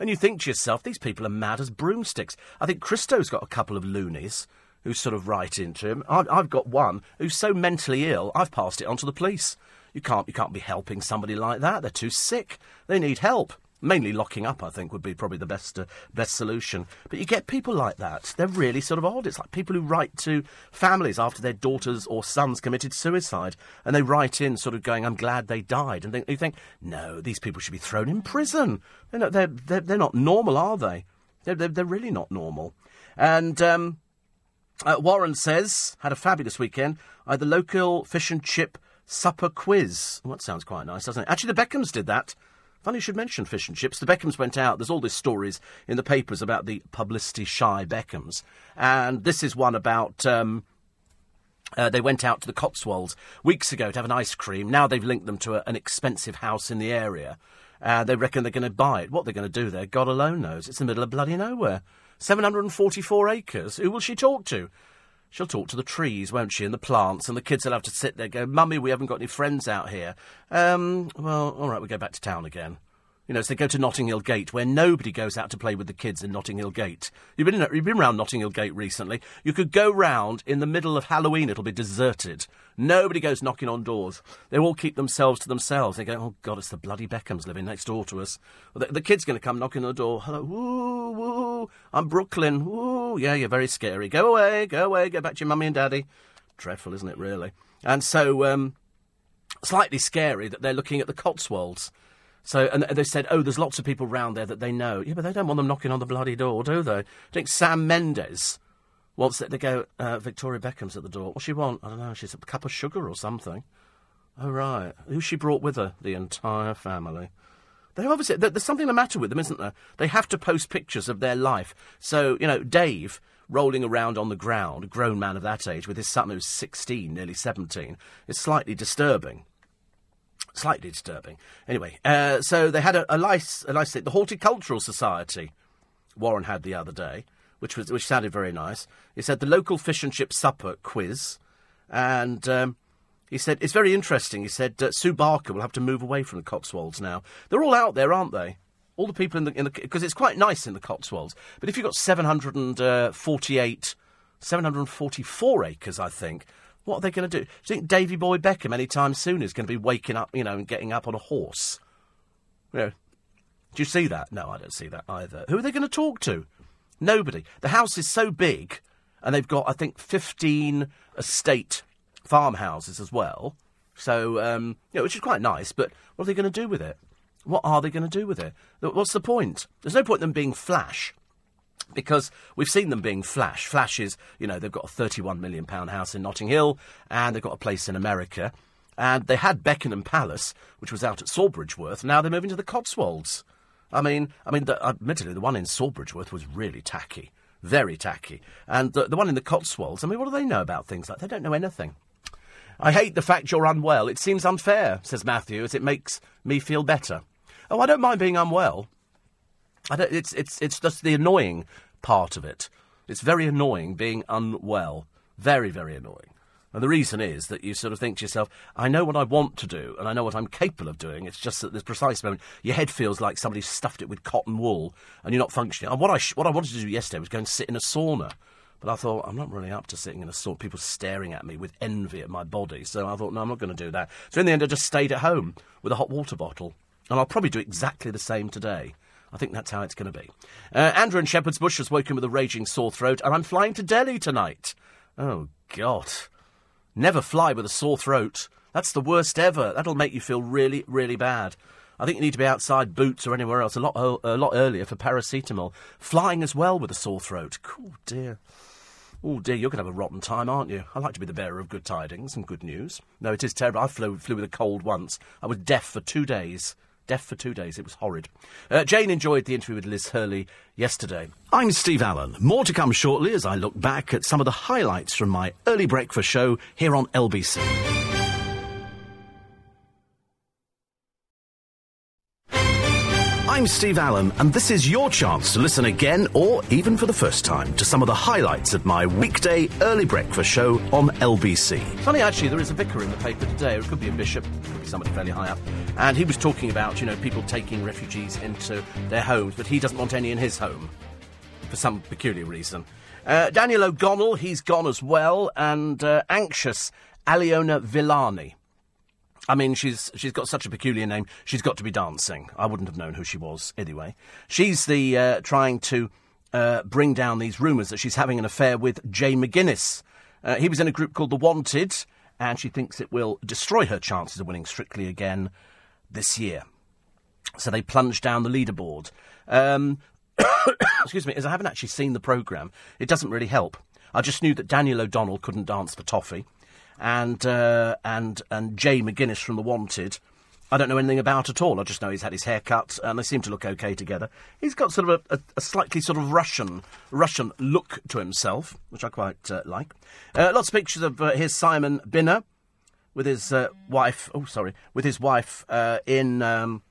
And you think to yourself, these people are mad as broomsticks. I think Christo's got a couple of loonies who sort of write into him. I've, I've got one who's so mentally ill, I've passed it on to the police. You can't, you can't be helping somebody like that. They're too sick. They need help. Mainly locking up, I think, would be probably the best uh, best solution. But you get people like that. They're really sort of odd. It's like people who write to families after their daughters or sons committed suicide, and they write in sort of going, I'm glad they died. And they, you think, no, these people should be thrown in prison. They're not, they're, they're, they're not normal, are they? They're, they're, they're really not normal. And um, uh, Warren says, had a fabulous weekend. I had the local fish and chip supper quiz. Well, that sounds quite nice, doesn't it? Actually, the Beckhams did that. Funny you should mention fish and chips. The Beckhams went out. There's all these stories in the papers about the publicity-shy Beckhams. And this is one about um, uh, they went out to the Cotswolds weeks ago to have an ice cream. Now they've linked them to a, an expensive house in the area. Uh, they reckon they're going to buy it. What they're going to do there, God alone knows. It's in the middle of bloody nowhere. seven hundred forty-four acres. Who will she talk to? She'll talk to the trees, won't she, and the plants, and the kids will have to sit there and go, Mummy, we haven't got any friends out here. Um, well, all right, we go back to town again. You know, so they go to Notting Hill Gate, where nobody goes out to play with the kids in Notting Hill Gate. You've been, in, you've been round Notting Hill Gate recently. You could go round in the middle of Halloween, it'll be deserted. Nobody goes knocking on doors. They all keep themselves to themselves. They go, oh, God, it's the bloody Beckhams living next door to us. The, the kid's going to come knocking on the door. Hello, woo, woo, I'm Brooklyn, woo, yeah, you're very scary. Go away, go away, go back to your mummy and daddy. Dreadful, isn't it, really? And so, um, slightly scary that they're looking at the Cotswolds. So, and they said, oh, there's lots of people round there that they know. Yeah, but they don't want them knocking on the bloody door, do they? I think Sam Mendes wants that they go, uh, Victoria Beckham's at the door. What's she want? I don't know, she's a cup of sugar or something. Oh, right. Who's she brought with her? The entire family. They obviously, there's something the matter with them, isn't there? They have to post pictures of their life. So, you know, Dave rolling around on the ground, a grown man of that age, with his son who's sixteen, nearly seventeen, is slightly disturbing. Slightly disturbing. Anyway, uh, so they had a, a nice, a nice thing. The Horticultural Society, Warren had the other day, which was which sounded very nice. He said the local fish and chip supper quiz, and um, he said it's very interesting. He said uh, Sue Barker will have to move away from the Cotswolds now. They're all out there, aren't they? All the people in the in the because it's quite nice in the Cotswolds. But if you've got seven hundred forty-eight, seven hundred forty-four acres, I think. What are they going to do? Do you think Davy Boy Beckham any time soon is going to be waking up, you know, and getting up on a horse? You know, do you see that? No, I don't see that either. Who are they going to talk to? Nobody. The house is so big, and they've got, I think, fifteen estate farmhouses as well. So, um, you know, which is quite nice, but what are they going to do with it? What are they going to do with it? What's the point? There's no point in them being flash. Because we've seen them being flash. Flash is, you know, they've got a thirty-one million pound house in Notting Hill and they've got a place in America. And they had Beckenham Palace, which was out at Sawbridgeworth. Now they're moving to the Cotswolds. I mean, I mean, the, admittedly, the one in Sawbridgeworth was really tacky. Very tacky. And the, the one in the Cotswolds, I mean, what do they know about things like that? They don't know anything. I hate the fact you're unwell. It seems unfair, says Matthew, as it makes me feel better. Oh, I don't mind being unwell. I don't, it's it's it's just the annoying part of it. It's very annoying being unwell. Very, very annoying. And the reason is that you sort of think to yourself, I know what I want to do and I know what I'm capable of doing. It's just at this precise moment, your head feels like somebody stuffed it with cotton wool and you're not functioning. And what I, sh- what I wanted to do yesterday was go and sit in a sauna. But I thought, I'm not really up to sitting in a sauna. People staring at me with envy at my body. So I thought, no, I'm not going to do that. So in the end, I just stayed at home with a hot water bottle. And I'll probably do exactly the same today. I think that's how it's going to be. Uh, Andrew in Shepherd's Bush has woken with a raging sore throat, and I'm flying to Delhi tonight. Oh, God. Never fly with a sore throat. That's the worst ever. That'll make you feel really, really bad. I think you need to be outside Boots or anywhere else a lot a lot earlier for paracetamol. Flying as well with a sore throat. Oh, dear. Oh, dear, you're going to have a rotten time, aren't you? I like to be the bearer of good tidings and good news. No, it is terrible. I flew, flew with a cold once. I was deaf for two days. Deaf for two days. It was horrid. Uh, Jane enjoyed the interview with Liz Hurley yesterday. I'm Steve Allen. More to come shortly as I look back at some of the highlights from my early breakfast show here on L B C. I'm Steve Allen, and this is your chance to listen again, or even for the first time, to some of the highlights of my weekday early breakfast show on L B C. Funny, actually, there is a vicar in the paper today, or it could be a bishop, it could be somebody fairly high up, and he was talking about, you know, people taking refugees into their homes, but he doesn't want any in his home, for some peculiar reason. Uh, Daniel O'Gonnell, he's gone as well, and uh, anxious Aliona Villani. I mean, she's she's got such a peculiar name, she's got to be dancing. I wouldn't have known who she was, anyway. She's the uh, trying to uh, bring down these rumours that she's having an affair with Jay McGuinness. Uh, he was in a group called The Wanted, and she thinks it will destroy her chances of winning Strictly again this year. So they plunged down the leaderboard. Um, excuse me, as I haven't actually seen the programme, it doesn't really help. I just knew that Daniel O'Donnell couldn't dance for toffee. And uh, and and Jay McGuinness from The Wanted, I don't know anything about at all. I just know he's had his hair cut, and they seem to look OK together. He's got sort of a, a, a slightly sort of Russian Russian look to himself, which I quite uh, like. Uh, lots of pictures of uh, here's Simon Binner with his uh, wife. Oh, sorry, with his wife uh, in um,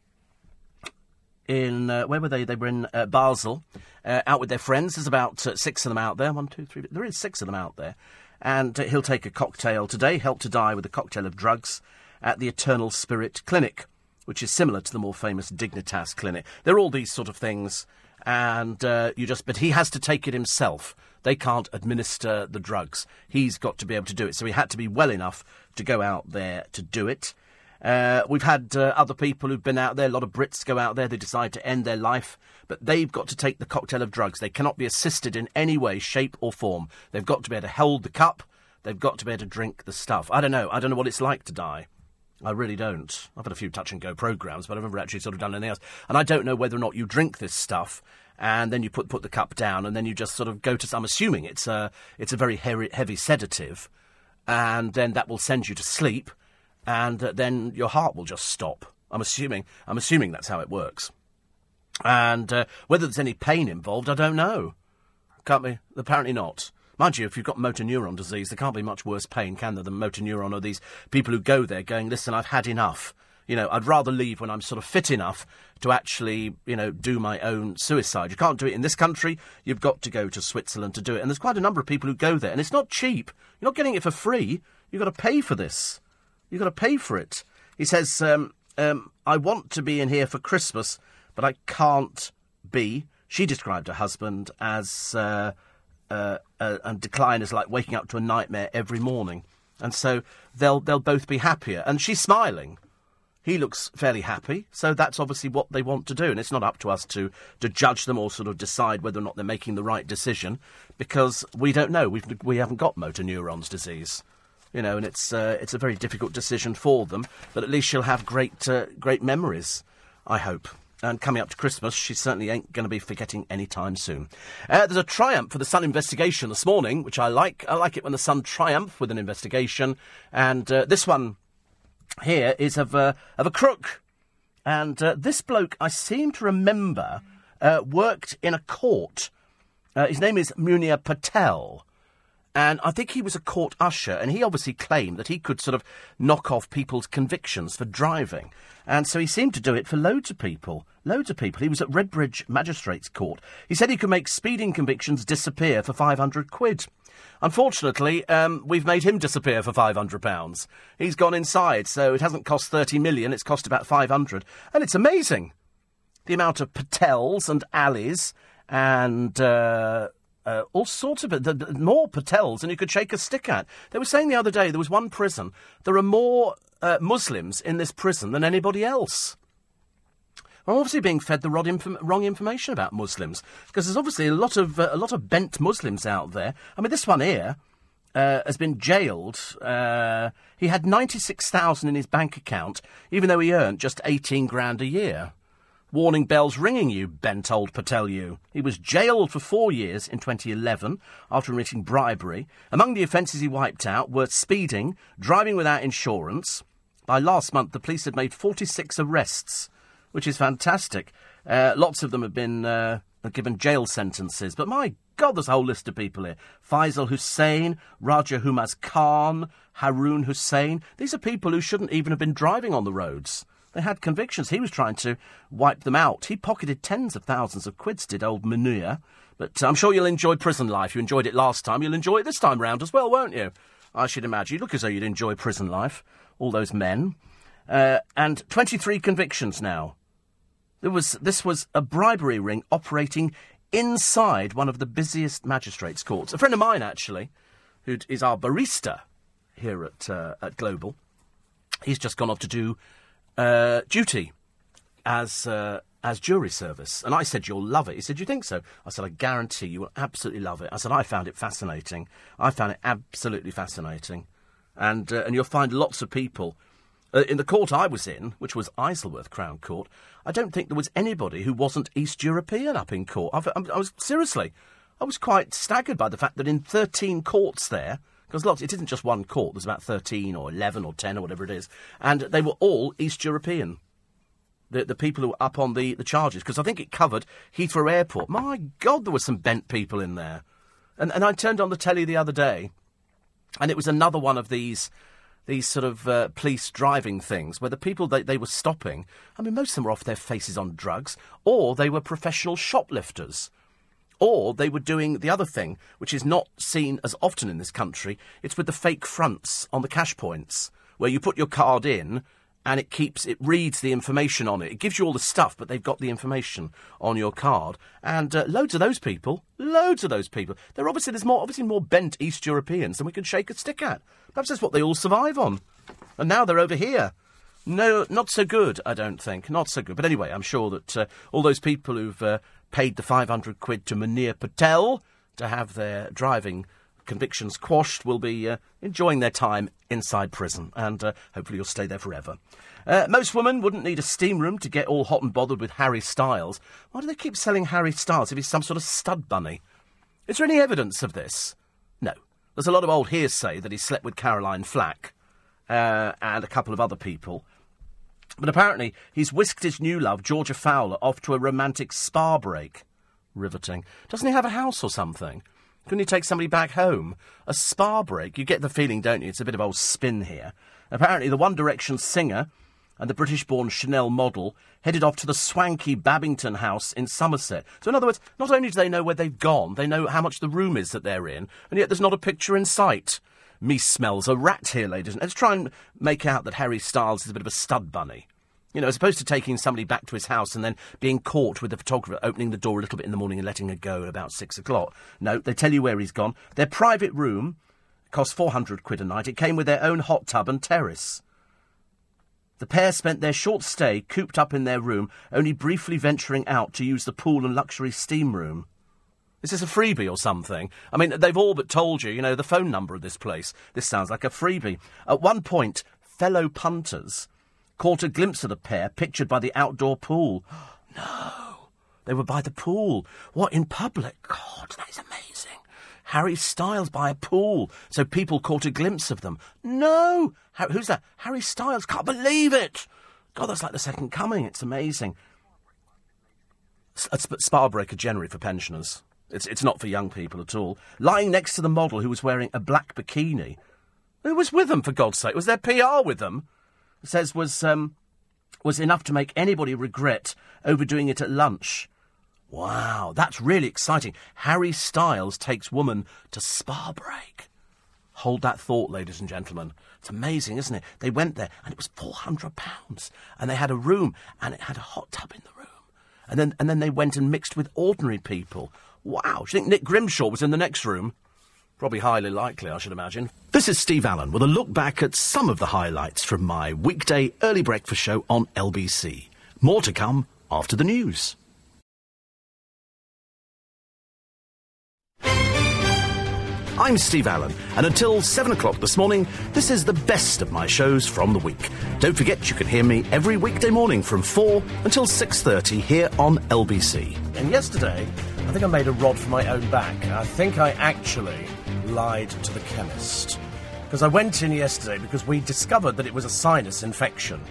in uh, where were they? They were in uh, Basel, uh, out with their friends. There's about uh, six of them out there. One, two, three. There is six of them out there. And uh, he'll take a cocktail today, Help to Die with a Cocktail of Drugs, at the Eternal Spirit Clinic, which is similar to the more famous Dignitas Clinic. There are all these sort of things, and uh, you just... But he has to take it himself. They can't administer the drugs. He's got to be able to do it. So he had to be well enough to go out there to do it. Uh, we've had uh, other people who've been out there. A lot of Brits go out there. They decide to end their life. But they've got to take the cocktail of drugs. They cannot be assisted in any way, shape or form. They've got to be able to hold the cup. They've got to be able to drink the stuff. I don't know. I don't know what it's like to die. I really don't. I've had a few touch-and-go programmes, but I've never actually sort of done anything else. And I don't know whether or not you drink this stuff, and then you put put the cup down, and then you just sort of go to... I'm assuming it's a, it's a very heavy, heavy sedative, and then that will send you to sleep, and uh, then your heart will just stop. I'm assuming I'm assuming that's how it works. And uh, whether there's any pain involved, I don't know. Can't be... Apparently not. Mind you, if you've got motor neuron disease, there can't be much worse pain, can there, than motor neuron, or these people who go there going, listen, I've had enough. You know, I'd rather leave when I'm sort of fit enough to actually, you know, do my own suicide. You can't do it in this country. You've got to go to Switzerland to do it. And there's quite a number of people who go there. And it's not cheap. You're not getting it for free. You've got to pay for this. You've got to pay for it. He says, um, um, I want to be in here for Christmas, but I can't be. She described her husband as, uh, uh, uh, and decline as like waking up to a nightmare every morning. And so they'll they'll both be happier. And she's smiling. He looks fairly happy. So that's obviously what they want to do. And it's not up to us to, to judge them or sort of decide whether or not they're making the right decision, because we don't know. We've, we haven't got motor neurons disease. You know, and it's uh, it's a very difficult decision for them. But at least she'll have great uh, great memories, I hope. And coming up to Christmas, she certainly ain't going to be forgetting any time soon. Uh, there's a triumph for the Sun investigation this morning, which I like. I like it when the Sun triumph with an investigation. And uh, this one here is of a, of a crook. And uh, this bloke, I seem to remember, uh, worked in a court. Uh, his name is Munir Patel. And I think he was a court usher, and he obviously claimed that he could sort of knock off people's convictions for driving. And so he seemed to do it for loads of people, loads of people. He was at Redbridge Magistrates Court. He said he could make speeding convictions disappear for five hundred quid. Unfortunately, um, we've made him disappear for five hundred pounds. He's gone inside, so it hasn't cost thirty million, it's cost about five hundred. And it's amazing, the amount of Patels and Alis and... Uh, Uh, all sorts of... The, the, more Patels than you could shake a stick at. They were saying the other day, there was one prison, there are more uh, Muslims in this prison than anybody else. We're obviously being fed the wrong, inform- wrong information about Muslims, because there's obviously a lot of uh, a lot of bent Muslims out there. I mean, this one here, uh, has been jailed. Uh, he had ninety-six thousand in his bank account, even though he earned just eighteen grand a year. Warning bells ringing, you bent old Patel, you. He was jailed for four years in twenty eleven after admitting bribery. Among the offences he wiped out were speeding, driving without insurance. By last month, the police had made forty-six arrests, which is fantastic. Uh, lots of them have been uh, given jail sentences. But my God, there's a whole list of people here. Faisal Hussein, Raja Humaz Khan, Harun Hussein. These are people who shouldn't even have been driving on the roads. They had convictions. He was trying to wipe them out. He pocketed tens of thousands of quids, did old Munir. But I'm sure you'll enjoy prison life. You enjoyed it last time. You'll enjoy it this time round as well, won't you? I should imagine. You look as though you'd enjoy prison life. All those men. Uh, and twenty-three convictions now. There was, this was a bribery ring operating inside one of the busiest magistrates' courts. A friend of mine, actually, who is our barista here at uh, at Global, he's just gone off to do uh, duty as uh, as jury service. And I said, you'll love it. He said, you think so? I said, I guarantee you will absolutely love it. I said, I found it fascinating. I found it absolutely fascinating. And uh, and you'll find lots of people... Uh, in the court I was in, which was Isleworth Crown Court, I don't think there was anybody who wasn't East European up in court. I've, I was seriously, I was quite staggered by the fact that in thirteen courts there, because lots, it isn't just one court, there's about thirteen or eleven or ten or whatever it is, and they were all East European, the the people who were up on the, the charges, because I think it covered Heathrow Airport. My God, there were some bent people in there. And, and I turned on the telly the other day, and it was another one of these... these sort of uh, police driving things, where the people they, they were stopping, I mean, most of them were off their faces on drugs, or they were professional shoplifters, or they were doing the other thing, which is not seen as often in this country. It's with the fake fronts on the cash points, where you put your card in, and it keeps, it reads the information on it. It gives you all the stuff, but they've got the information on your card. And uh, loads of those people, loads of those people. They're obviously, there's more, obviously more bent East Europeans than we can shake a stick at. Perhaps that's what they all survive on. And now they're over here. No, not so good, I don't think. Not so good. But anyway, I'm sure that uh, all those people who've uh, paid the five hundred quid to Munir Patel to have their driving convictions quashed will be uh, enjoying their time inside prison, and uh, hopefully you'll stay there forever. Uh, most women wouldn't need a steam room to get all hot and bothered with Harry Styles. Why do they keep selling Harry Styles if he's some sort of stud bunny? Is there any evidence of this? No. There's a lot of old hearsay that he slept with Caroline Flack uh, and a couple of other people. But apparently he's whisked his new love, Georgia Fowler, off to a romantic spa break. Riveting. Doesn't he have a house or something? Couldn't you take somebody back home? A spa break. You get the feeling, don't you? It's a bit of old spin here. Apparently, the One Direction singer and the British-born Chanel model headed off to the swanky Babington house in Somerset. So, in other words, not only do they know where they've gone, they know how much the room is that they're in, and yet there's not a picture in sight. Me smells a rat here, ladies. Let's try and make out that Harry Styles is a bit of a stud bunny. You know, as opposed to taking somebody back to his house and then being caught with the photographer opening the door a little bit in the morning and letting her go at about six o'clock. No, they tell you where he's gone. Their private room cost four hundred quid a night. It came with their own hot tub and terrace. The pair spent their short stay cooped up in their room, only briefly venturing out to use the pool and luxury steam room. Is this a freebie or something? I mean, they've all but told you, you know, the phone number of this place. This sounds like a freebie. At one point, fellow punters caught a glimpse of the pair pictured by the outdoor pool. No, they were by the pool. What, in public? God, that is amazing. Harry Styles by a pool. So people caught a glimpse of them. No, who's that? Harry Styles. Can't believe it. God, that's like the second coming. It's amazing. Spa break of January for pensioners. It's, it's not for young people at all. Lying next to the model who was wearing a black bikini. Who was with them, for God's sake? Was their P R with them? Says was um, was enough to make anybody regret overdoing it at lunch. Wow, that's really exciting. Harry Styles takes woman to spa break. Hold that thought, ladies and gentlemen. It's amazing, isn't it? They went there and it was four hundred pounds, and they had a room and it had a hot tub in the room. And then and then they went and mixed with ordinary people. Wow, do you think Nick Grimshaw was in the next room? Probably highly likely, I should imagine. This is Steve Allen with a look back at some of the highlights from my weekday early breakfast show on L B C. More to come after the news. I'm Steve Allen, and until seven o'clock this morning, this is the best of my shows from the week. Don't forget you can hear me every weekday morning from four until six thirty here on L B C. And yesterday, I think I made a rod for my own back. I think I actually lied to the chemist. Because I went in yesterday because we discovered that it was a sinus infection.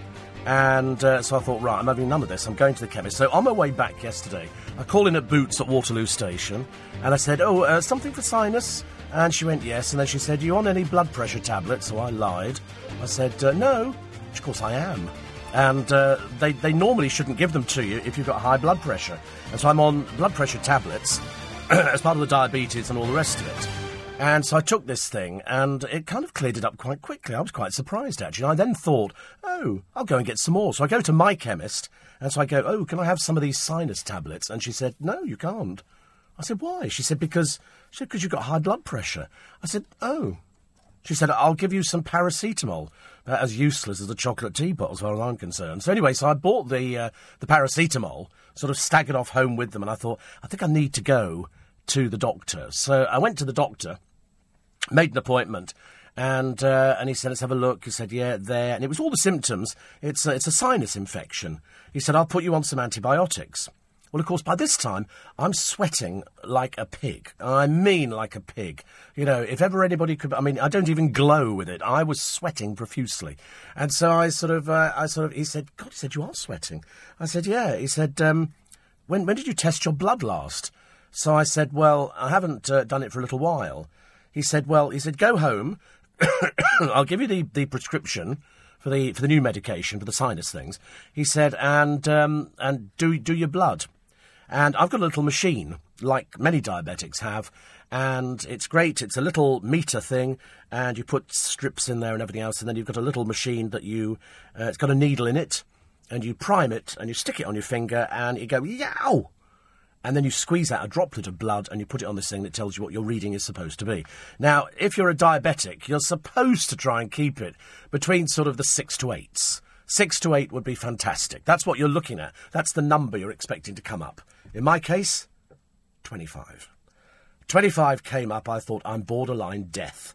And uh, so I thought, right, I'm having none of this. I'm going to the chemist. So on my way back yesterday, I call in at Boots at Waterloo Station. And I said, oh, uh, something for sinus? And she went, yes. And then she said, you on any blood pressure tablets? So I lied. I said, uh, no. Which, of course, I am. And uh, they, they normally shouldn't give them to you if you've got high blood pressure. And so I'm on blood pressure tablets as part of the diabetes and all the rest of it. And so I took this thing, and it kind of cleared it up quite quickly. I was quite surprised, actually. I then thought, oh, I'll go and get some more. So I go to my chemist, and so I go, oh, can I have some of these sinus tablets? And she said, no, you can't. I said, why? She said, because she said, 'cause you've got high blood pressure. I said, oh. She said, I'll give you some paracetamol. That as useless as a chocolate teapot, as far as I'm concerned. So anyway, so I bought the uh, the paracetamol, sort of staggered off home with them, and I thought, I think I need to go to the doctor. So I went to the doctor, made an appointment, and uh, and he said, let's have a look. He said, yeah, there. And it was all the symptoms. It's a, it's a sinus infection. He said, I'll put you on some antibiotics. Well, of course, by this time, I'm sweating like a pig. I mean like a pig. You know, if ever anybody could... I mean, I don't even glow with it. I was sweating profusely. And so I sort of... Uh, I sort of. He said, God, he said, you are sweating. I said, yeah. He said, um, when, when did you test your blood last? So I said, well, I haven't uh, done it for a little while. He said, well, he said, go home. I'll give you the, the prescription... For the for the new medication for the sinus things, he said, and um, and do do your blood, and I've got a little machine like many diabetics have, and it's great. It's a little meter thing, and you put strips in there and everything else, and then you've got a little machine that you, uh, it's got a needle in it, and you prime it and you stick it on your finger and you go yow. And then you squeeze out a droplet of blood and you put it on this thing that tells you what your reading is supposed to be. Now, if you're a diabetic, you're supposed to try and keep it between sort of the six to eights. Six to eight would be fantastic. That's what you're looking at. That's the number you're expecting to come up. In my case, twenty-five. twenty-five came up. I thought, I'm borderline death.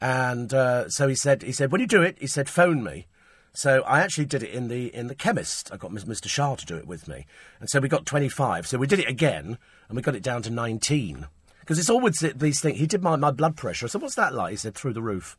And uh, so he said, he said, when you do it, he said, phone me. So I actually did it in the in the chemist. I got Mister Shah to do it with me. And so we got twenty-five. So we did it again, and we got it down to nineteen. Because it's always these things. He did my, my blood pressure. I said, what's that like? He said, through the roof.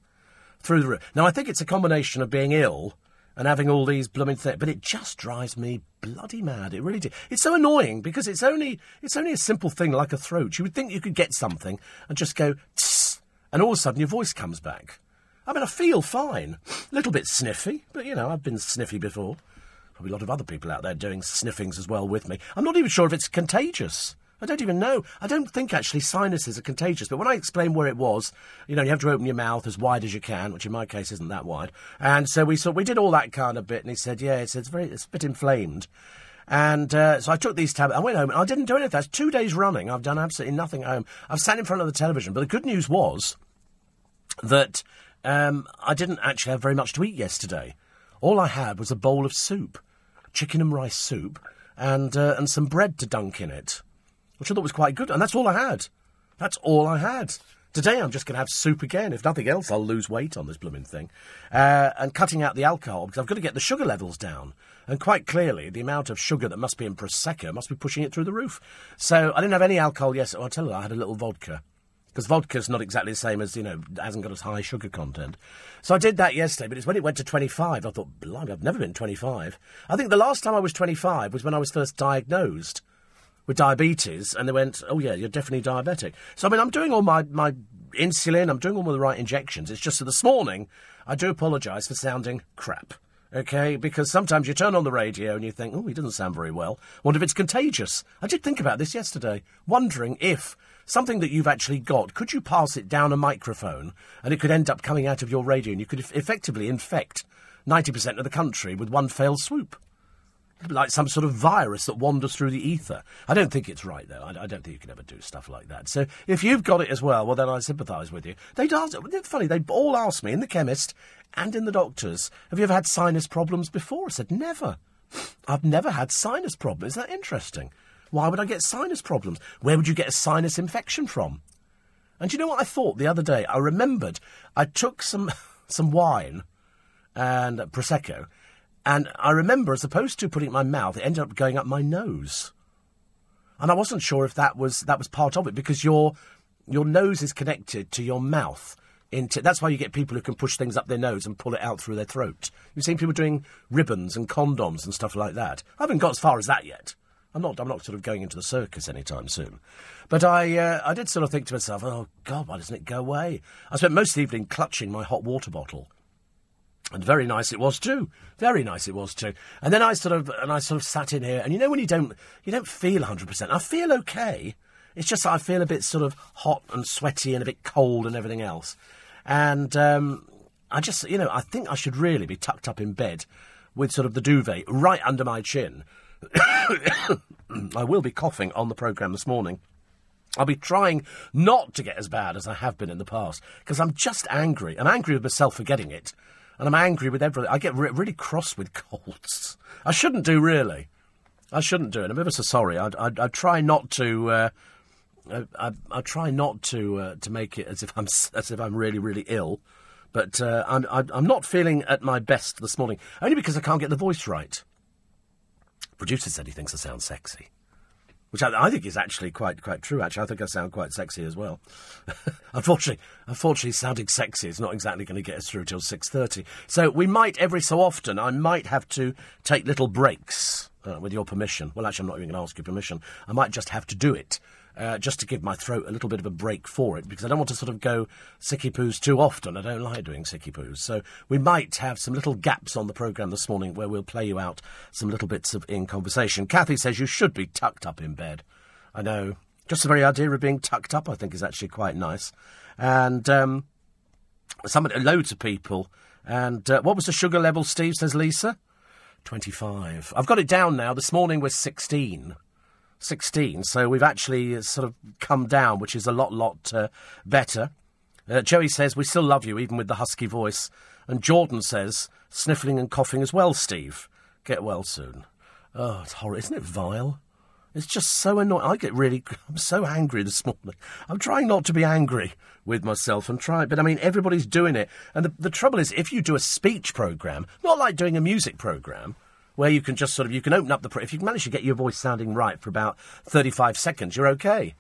Through the roof. Now, I think it's a combination of being ill and having all these blooming things. But it just drives me bloody mad. It really did. It's so annoying because it's only it's only a simple thing like a throat. You would think you could get something and just go, tss, and all of a sudden your voice comes back. I mean, I feel fine. A little bit sniffy, but, you know, I've been sniffy before. Probably a lot of other people out there doing sniffings as well with me. I'm not even sure if it's contagious. I don't even know. I don't think, actually, sinuses are contagious. But when I explained where it was, you know, you have to open your mouth as wide as you can, which in my case isn't that wide. And so we sort, we did all that kind of bit, and he said, yeah, it's, it's, very, it's a bit inflamed. And uh, so I took these tablets. I went home, and I didn't do anything. That's two days running. I've done absolutely nothing at home. I've sat in front of the television. But the good news was that... Um, I didn't actually have very much to eat yesterday. All I had was a bowl of soup, chicken and rice soup, and uh, and some bread to dunk in it, which I thought was quite good. And that's all I had. That's all I had. Today I'm just going to have soup again. If nothing else, I'll lose weight on this blooming thing. Uh, and cutting out the alcohol, because I've got to get the sugar levels down. And quite clearly, the amount of sugar that must be in Prosecco must be pushing it through the roof. So I didn't have any alcohol yesterday. I'll tell you, I had a little vodka. Because vodka's not exactly the same as, you know, hasn't got as high sugar content. So I did that yesterday, but it's when it went to twenty-five, I thought, blimey, I've never been twenty-five. I think the last time I was twenty-five was when I was first diagnosed with diabetes, and they went, oh, yeah, you're definitely diabetic. So, I mean, I'm doing all my, my insulin, I'm doing all the right injections. It's just that this morning, I do apologise for sounding crap, OK? Because sometimes you turn on the radio and you think, oh, he doesn't sound very well. What if it's contagious? I did think about this yesterday, wondering if... something that you've actually got, could you pass it down a microphone and it could end up coming out of your radio and you could eff- effectively infect ninety percent of the country with one fell swoop? Like some sort of virus that wanders through the ether. I don't think it's right, though. I, I don't think you can ever do stuff like that. So if you've got it as well, well, then I sympathise with you. They'd ask, funny, they all asked me, in the chemist and in the doctors, have you ever had sinus problems before? I said, never. I've never had sinus problems. Isn't that interesting? Why would I get sinus problems? Where would you get a sinus infection from? And do you know what I thought the other day? I remembered I took some some wine and uh, Prosecco, and I remember as opposed to putting it in my mouth, it ended up going up my nose. And I wasn't sure if that was that was part of it, because your your nose is connected to your mouth. Into, that's why you get people who can push things up their nose and pull it out through their throat. You've seen people doing ribbons and condoms and stuff like that. I haven't got as far as that yet. I'm not. I'm not sort of going into the circus anytime soon. But I, uh, I did sort of think to myself, oh God, why doesn't it go away? I spent most of the evening clutching my hot water bottle, and very nice it was too. Very nice it was too. And then I sort of, and I sort of sat in here, and you know when you don't, you don't feel one hundred percent. I feel okay. It's just that I feel a bit sort of hot and sweaty and a bit cold and everything else. And um, I just, you know, I think I should really be tucked up in bed with sort of the duvet right under my chin. I will be coughing on the programme this morning. I'll be trying not to get as bad as I have been in the past, because I'm just angry. I'm angry with myself for getting it, and I'm angry with everything. I get re- really cross with colds. I shouldn't do, really. I shouldn't do it. I'm ever so sorry. I, I, I try not to... Uh, I, I, I try not to uh, to make it as if I'm as if I'm really really ill, but uh, I'm I, I'm not feeling at my best this morning. Only because I can't get the voice right. Producer said he thinks I sound sexy, which I, I think is actually quite quite true. Actually, I think I sound quite sexy as well. unfortunately, unfortunately, sounding sexy is not exactly going to get us through till six thirty. So we might every so often I might have to take little breaks uh, with your permission. Well, actually, I'm not even going to ask your permission. I might just have to do it. Uh, just to give my throat a little bit of a break for it, because I don't want to sort of go sicky-poos too often. I don't like doing sicky-poos. So we might have some little gaps on the programme this morning where we'll play you out some little bits of In Conversation. Kathy says you should be tucked up in bed. I know. Just the very idea of being tucked up, I think, is actually quite nice. And um, some, loads of people. And uh, what was the sugar level, Steve, says Lisa? twenty-five. I've got it down now. This morning was sixteen. sixteen, so we've actually sort of come down, which is a lot, lot uh, better. Uh, Joey says, we still love you, even with the husky voice. And Jordan says, sniffling and coughing as well, Steve. Get well soon. Oh, it's horrible. Isn't it vile? It's just so annoying. I get really... I'm so angry this morning. I'm trying not to be angry with myself and try... But, I mean, everybody's doing it. And the, the trouble is, if you do a speech programme, not like doing a music programme, where you can just sort of, you can open up the... Pro- if you manage to get your voice sounding right for about thirty-five seconds, you're OK.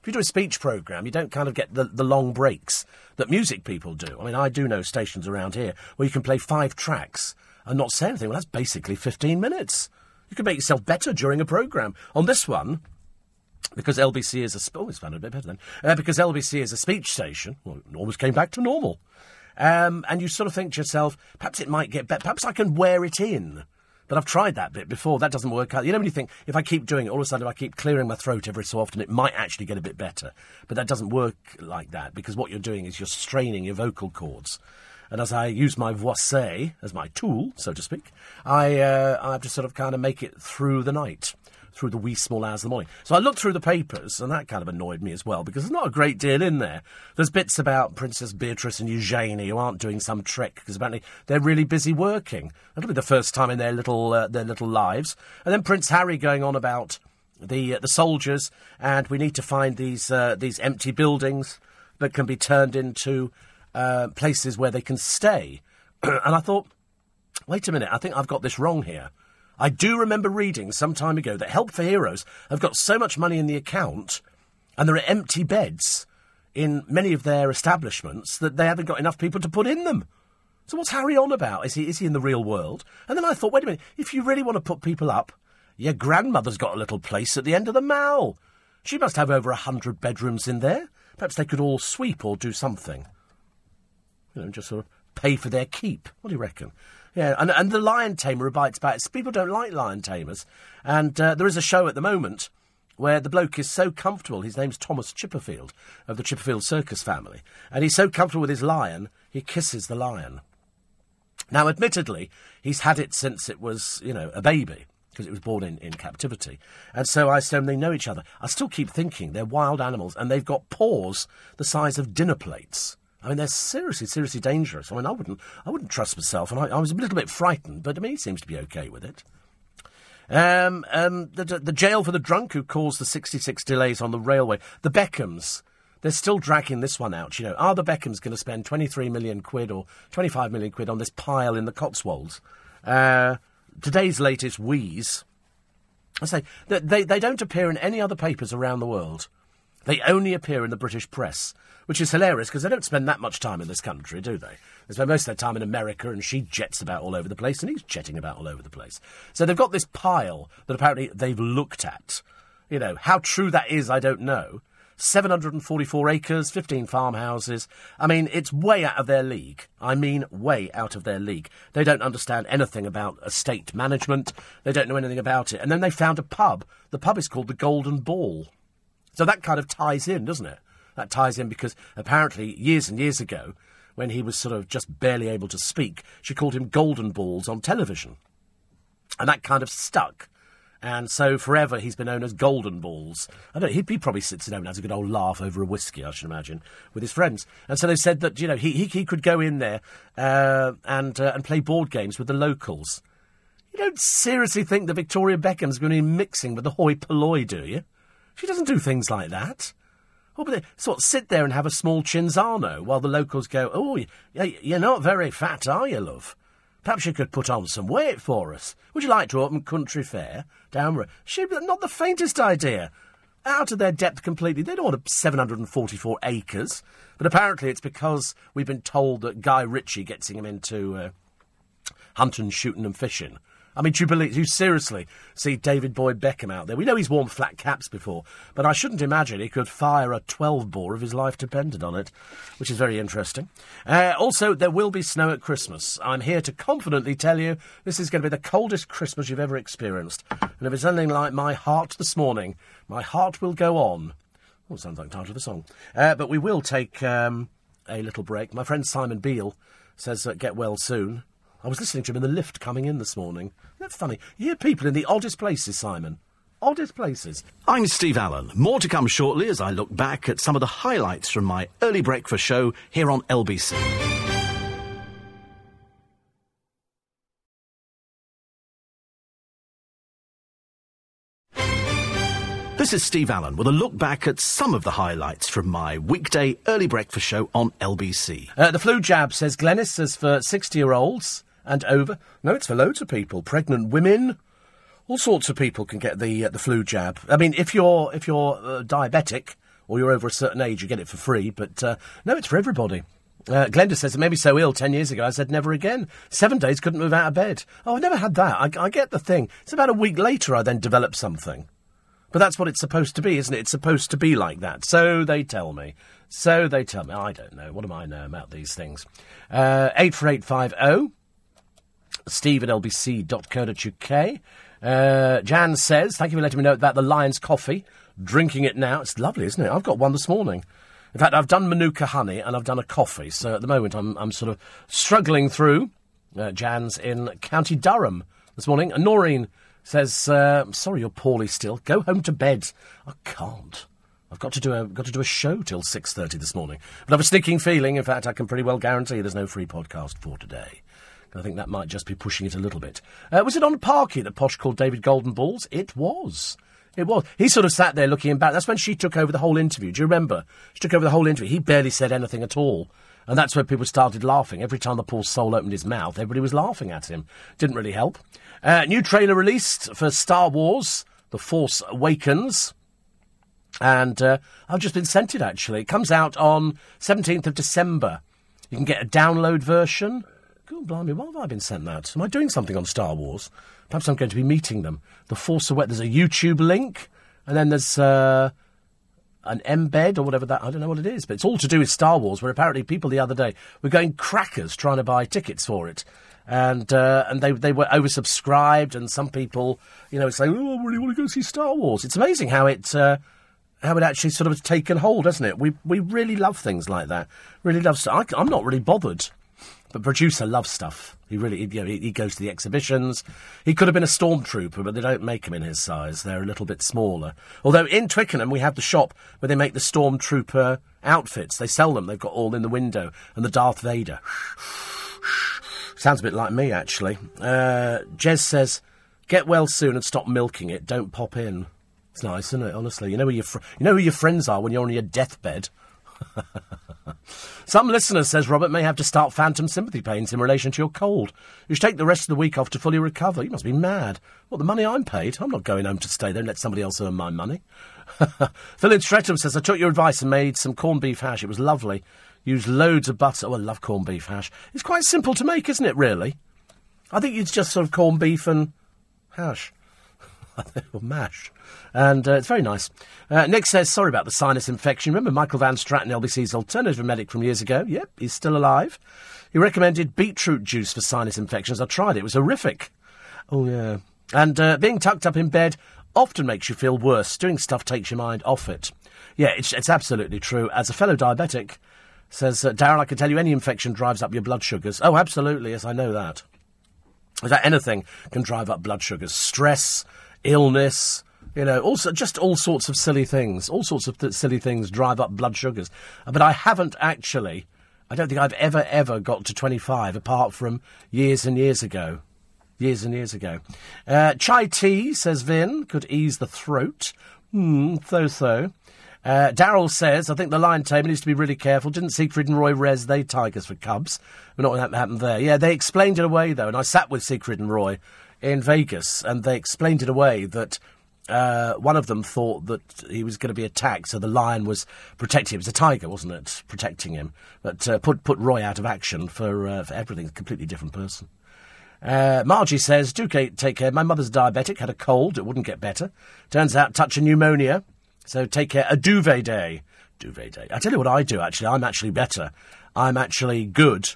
If you do a speech programme, you don't kind of get the, the long breaks that music people do. I mean, I do know stations around here where you can play five tracks and not say anything. Well, that's basically fifteen minutes. You can make yourself better during a programme. On this one, because L B C is a... Oh, it's sounded a bit better then. Uh, because L B C is a speech station, well, it almost came back to normal. Um, and you sort of think to yourself, perhaps it might get better. Perhaps I can wear it in. But I've tried that bit before. That doesn't work out. You know when you think, if I keep doing it, all of a sudden if I keep clearing my throat every so often, it might actually get a bit better. But that doesn't work like that, because what you're doing is you're straining your vocal cords. And as I use my voice as my tool, so to speak, I, uh, I have to sort of kind of make it through the night, through the wee small hours of the morning. So I looked through the papers, and that kind of annoyed me as well, because there's not a great deal in there. There's bits about Princess Beatrice and Eugenie who aren't doing some trick, because apparently they're really busy working. That'll be the first time in their little uh, their little lives. And then Prince Harry going on about the uh, the soldiers, and we need to find these uh, these empty buildings that can be turned into uh, places where they can stay. And I thought, wait a minute, I think I've got this wrong here. I do remember reading some time ago that Help for Heroes have got so much money in the account, and there are empty beds in many of their establishments that they haven't got enough people to put in them. So what's Harry on about? Is he is he in the real world? And then I thought, wait a minute, if you really want to put people up, your grandmother's got a little place at the end of the Mall. She must have over a hundred bedrooms in there. Perhaps they could all sweep or do something. You know, just sort of pay for their keep. What do you reckon? Yeah, and, and the lion tamer bites back. People don't like lion tamers. And uh, there is a show at the moment where the bloke is so comfortable. His name's Thomas Chipperfield of the Chipperfield Circus family. And he's so comfortable with his lion, he kisses the lion. Now, admittedly, he's had it since it was, you know, a baby, because it was born in, in captivity. And so I assume they know each other. I still keep thinking they're wild animals, and they've got paws the size of dinner plates. I mean, they're seriously, seriously dangerous. I mean, I wouldn't I wouldn't trust myself, and I, I was a little bit frightened, but, I mean, he seems to be OK with it. Um, um, the, the jail for the drunk who caused the sixty-six delays on the railway. The Beckhams. they're still dragging this one out. You know, Arthur Beckham's going to spend twenty-three million quid or twenty-five million quid on this pile in the Cotswolds. Uh, today's latest wheeze. I say that they, they don't appear in any other papers around the world. They only appear in the British press, which is hilarious because they don't spend that much time in this country, do they? They spend most of their time in America, and she jets about all over the place, and he's jetting about all over the place. So they've got this pile that apparently they've looked at. You know, how true that is, I don't know. seven hundred forty-four acres, fifteen farmhouses. I mean, it's way out of their league. I mean, way out of their league. They don't understand anything about estate management. They don't know anything about it. And then they found a pub. The pub is called the Golden Ball. So that kind of ties in, doesn't it? That ties in because apparently years and years ago, when he was sort of just barely able to speak, she called him Golden Balls on television. And that kind of stuck. And so forever he's been known as Golden Balls. I don't know, he, he probably sits down and has a good old laugh over a whiskey, I should imagine, with his friends. And so they said that, you know, he he, he could go in there uh, and uh, and play board games with the locals. You don't seriously think that Victoria Beckham's going to be mixing with the hoi polloi, do you? She doesn't do things like that. Or but they sort of sit there and have a small Cinzano while the locals go, oh, you're not very fat, are you, love? Perhaps you could put on some weight for us. Would you like to open country fair down road? She, not the faintest idea. Out of their depth completely. They don't want seven hundred forty-four acres. But apparently it's because we've been told that Guy Ritchie gets him into uh, hunting, shooting and fishing. I mean, do you believe, do you seriously see David Boyd Beckham out there? We know he's worn flat caps before, but I shouldn't imagine he could fire a twelve bore if his life depended on it, which is very interesting. Uh, also, there will be snow at Christmas. I'm here to confidently tell you this is going to be the coldest Christmas you've ever experienced. And if it's anything like my heart this morning, my heart will go on. Oh, sounds like the title of the song. Uh, but we will take um, a little break. My friend Simon Beale says, uh, get well soon. I was listening to him in the lift coming in this morning. That's funny. You hear people in the oddest places, Simon. Oddest places. I'm Steve Allen. More to come shortly as I look back at some of the highlights from my early breakfast show here on L B C. This is Steve Allen with a look back at some of the highlights from my weekday early breakfast show on L B C. Uh, the flu jab, says Glenys, is for sixty-year-olds. And over. No, it's for loads of people. Pregnant women, all sorts of people can get the uh, the flu jab. I mean, if you're if you're uh, diabetic or you're over a certain age, you get it for free. But uh, no, it's for everybody. Uh, Glenda says, it made me so ill ten years ago, I said never again. Seven days couldn't move out of bed. Oh, I never had that. I, I get the thing. It's about a week later I then developed something. But that's what it's supposed to be, isn't it? It's supposed to be like that. So they tell me. So they tell me. I don't know. What do I know about these things? Uh, eight four eight five oh. Steve at L B C dot co dot U K. Uh, Jan says, thank you for letting me know about the Lion's Coffee. Drinking it now. It's lovely, isn't it? I've got one this morning. In fact, I've done Manuka honey and I've done a coffee. So at the moment, I'm, I'm sort of struggling through. Uh, Jan's in County Durham this morning. And Noreen says, uh, sorry you're poorly still. Go home to bed. I can't. I've got to do a got to do a show till six thirty this morning. But I have a sneaking feeling, in fact, I can pretty well guarantee there's no free podcast for today. I think that might just be pushing it a little bit. Uh, was it on Parky that Posh called David Golden Balls? It was. It was. He sort of sat there looking embarrassed. That's when she took over the whole interview. Do you remember? She took over the whole interview. He barely said anything at all. And that's where people started laughing. Every time the poor soul opened his mouth, everybody was laughing at him. Didn't really help. Uh, new trailer released for Star Wars, The Force Awakens. And uh, I've just been sent it, actually. It comes out on seventeenth of December. You can get a download version. God, blimey, why have I been sent that? Am I doing something on Star Wars? Perhaps I'm going to be meeting them. The Force Awakens, there's a YouTube link, and then there's uh, an embed or whatever that, I don't know what it is, but it's all to do with Star Wars, where apparently people the other day were going crackers trying to buy tickets for it. And uh, and they they were oversubscribed, and some people, you know, it's like, oh, I really want to go see Star Wars. It's amazing how it... Uh, How it actually sort of has taken hold, hasn't it? We we really love things like that. Really love stuff. I'm not really bothered. But producer loves stuff. He really, you know, he, he goes to the exhibitions. He could have been a stormtrooper, but they don't make him in his size. They're a little bit smaller. Although in Twickenham we have the shop where they make the stormtrooper outfits. They sell them. They've got all in the window and the Darth Vader. Sounds a bit like me actually. Uh, Jez says, "Get well soon and stop milking it. Don't pop in." It's nice, isn't it? Honestly, you know who your fr- you know who your friends are when you're on your deathbed. Some listener says Robert may have to start phantom sympathy pains in relation to your cold. You should take the rest of the week off to fully recover. You must be mad. What, the money I'm paid? I'm not going home to stay there and let somebody else earn my money. Phil in Streatham says, I took your advice and made some corned beef hash. It was lovely. Used loads of butter. Oh, I love corned beef hash. It's quite simple to make, isn't it, really? I think it's just sort of corned beef and hash. Or mash. And uh, it's very nice. Uh, Nick says, sorry about the sinus infection. Remember Michael Van Stratton, L B C's alternative medic from years ago? Yep, he's still alive. He recommended beetroot juice for sinus infections. I tried it. It was horrific. Oh, yeah. And uh, being tucked up in bed often makes you feel worse. Doing stuff takes your mind off it. Yeah, it's, it's absolutely true. As a fellow diabetic, says, uh, Darren, I can tell you any infection drives up your blood sugars. Oh, absolutely. Yes, I know that. In fact, anything can drive up blood sugars. Stress, illness, you know, also just all sorts of silly things. All sorts of th- silly things drive up blood sugars. But I haven't actually, I don't think I've ever, ever got to twenty-five, apart from years and years ago. Years and years ago. Uh, chai tea, says Vin, could ease the throat. Hmm, so-so. Uh, Daryl says, I think the lion tamer needs to be really careful. Didn't Siegfried and Roy res they tigers for cubs? We're not what happened there. Yeah, they explained it away, though, and I sat with Siegfried and Roy in Vegas, and they explained it away that uh, one of them thought that he was going to be attacked, so the lion was protecting him. It was a tiger, wasn't it, protecting him? But uh, put put Roy out of action for, uh, for everything. A completely different person. Uh, Margie says, do take care. My mother's diabetic, had a cold. It wouldn't get better. Turns out, touch of pneumonia. So take care. A duvet day. Duvet day. I tell you what I do, actually. I'm actually better. I'm actually good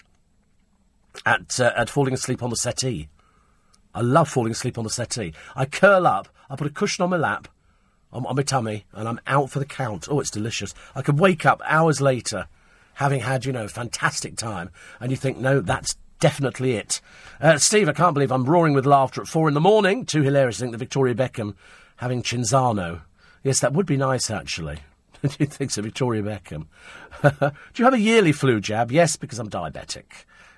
at uh, at falling asleep on the settee. I love falling asleep on the settee. I curl up, I put a cushion on my lap, on, on my tummy, and I'm out for the count. Oh, it's delicious. I could wake up hours later, having had, you know, a fantastic time, and you think, no, that's definitely it. Uh, Steve, I can't believe I'm roaring with laughter at four in the morning. Too hilarious, I think, that Victoria Beckham having Cinzano. Yes, that would be nice, actually. Do you think so, Victoria Beckham? Do you have a yearly flu jab? Yes, because I'm diabetic.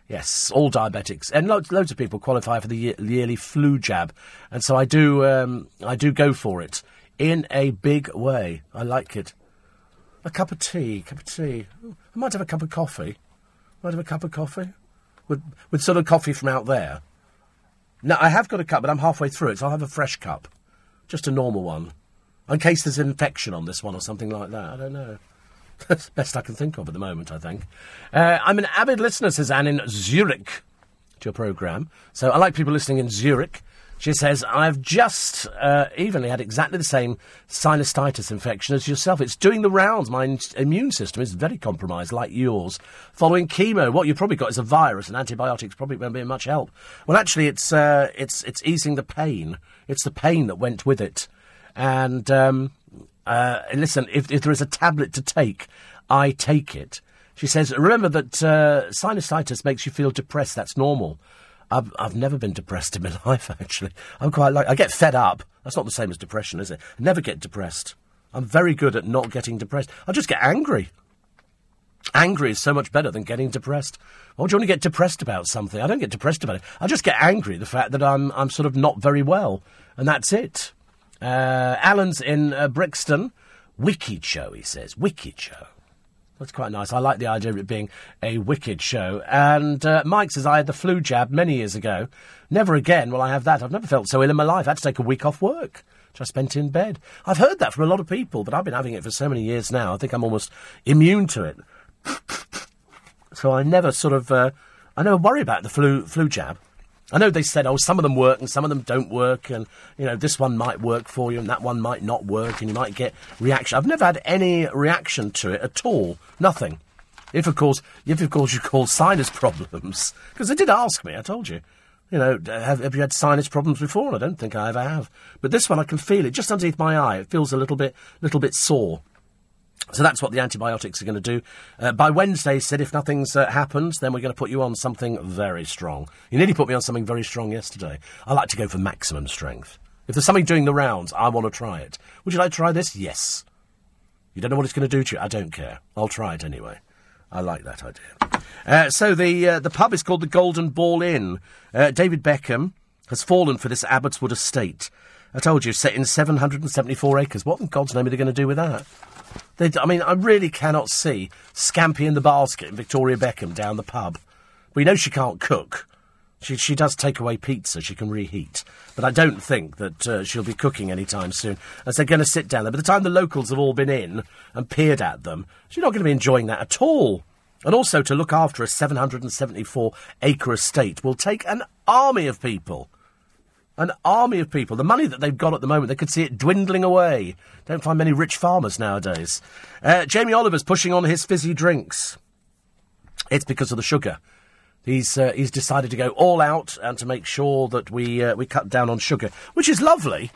Yes, all diabetics. And loads, loads of people qualify for the year, yearly flu jab. And so I do um, I do go for it in a big way. I like it. A cup of tea, cup of tea. I might have a cup of coffee. Might have a cup of coffee. With, with sort of coffee from out there. No, I have got a cup, but I'm halfway through it, so I'll have a fresh cup. Just a normal one. In case there's an infection on this one or something like that. I don't know. That's the best I can think of at the moment, I think. Uh, I'm an avid listener, says Anne in Zurich, to your programme. So I like people listening in Zurich. She says, I've just uh, evenly had exactly the same sinusitis infection as yourself. It's doing the rounds. My in- immune system is very compromised, like yours. Following chemo, what you've probably got is a virus, and antibiotics probably won't be much help. Well, actually, it's uh, it's it's easing the pain. It's the pain that went with it. And... Um, Uh, listen, if, if there is a tablet to take, I take it. She says, remember that uh, sinusitis makes you feel depressed. That's normal. I've, I've never been depressed in my life, actually. I'm quite like... I get fed up. That's not the same as depression, is it? I never get depressed. I'm very good at not getting depressed. I just get angry. Angry is so much better than getting depressed. Why would you want to get depressed about something? I don't get depressed about it. I just get angry the fact that I'm I'm sort of not very well. And that's it. Uh, Alan's in uh, Brixton. Wicked show, he says. Wicked show. That's quite nice. I like the idea of it being a wicked show. And uh, Mike says, I had the flu jab many years ago. Never again will I have that. I've never felt so ill in my life. I had to take a week off work, which I spent in bed. I've heard that from a lot of people, but I've been having it for so many years now. I think I'm almost immune to it. So I never sort of... Uh, I never worry about the flu flu jab. I know they said, oh, some of them work and some of them don't work, and, you know, this one might work for you and that one might not work, and you might get reaction. I've never had any reaction to it at all. Nothing. If, of course, if, of course, you call sinus problems. Because they did ask me, I told you. You know, have, have you had sinus problems before? And I don't think I ever have. But this one, I can feel it just underneath my eye. It feels a little bit, little bit sore. So that's what the antibiotics are going to do. Uh, by Wednesday, he said, if nothing's uh, happened, then we're going to put you on something very strong. You nearly put me on something very strong yesterday. I like to go for maximum strength. If there's something doing the rounds, I want to try it. Would you like to try this? Yes. You don't know what it's going to do to you? I don't care. I'll try it anyway. I like that idea. Uh, so the uh, the pub is called the Golden Ball Inn. Uh, David Beckham has fallen for this Abbotswood estate. I told you, set in seven hundred seventy-four acres. What in God's name are they going to do with that? They, I mean, I really cannot see Scampi in the Basket and Victoria Beckham down the pub. We know she can't cook. She she does take away pizza. She can reheat. But I don't think that uh, she'll be cooking any time soon, as they're going to sit down there. By the time the locals have all been in and peered at them, she's not going to be enjoying that at all. And also, to look after a seven hundred seventy-four acre estate will take an army of people. An army of people. The money that they've got at the moment, they could see it dwindling away. Don't find many rich farmers nowadays. Uh, Jamie Oliver's pushing on his fizzy drinks. It's because of the sugar. He's uh, he's decided to go all out and to make sure that we uh, we cut down on sugar, which is lovely.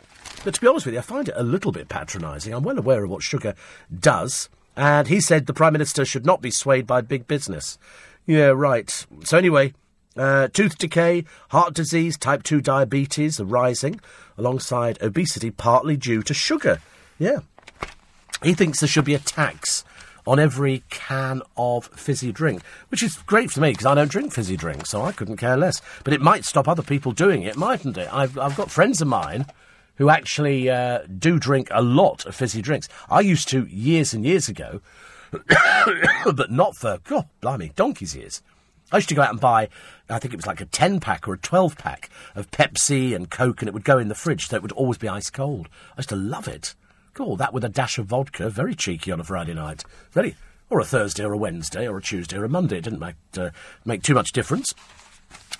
But to be honest with you, I find it a little bit patronising. I'm well aware of what sugar does. And he said the Prime Minister should not be swayed by big business. Yeah, right. So anyway, uh, tooth decay, heart disease, type two diabetes are rising, alongside obesity partly due to sugar. Yeah. He thinks there should be a tax on every can of fizzy drink, which is great for me because I don't drink fizzy drinks, so I couldn't care less. But it might stop other people doing it, mightn't it? I've, I've got friends of mine who actually uh, do drink a lot of fizzy drinks. I used to years and years ago, but not for, God, blimey, donkey's years. I used to go out and buy, I think it was like a ten-pack or a twelve-pack of Pepsi and Coke, and it would go in the fridge, so it would always be ice cold. I used to love it. Cool, that with a dash of vodka, very cheeky on a Friday night. Very, or a Thursday or a Wednesday or a Tuesday or a Monday. It didn't make, uh, make too much difference.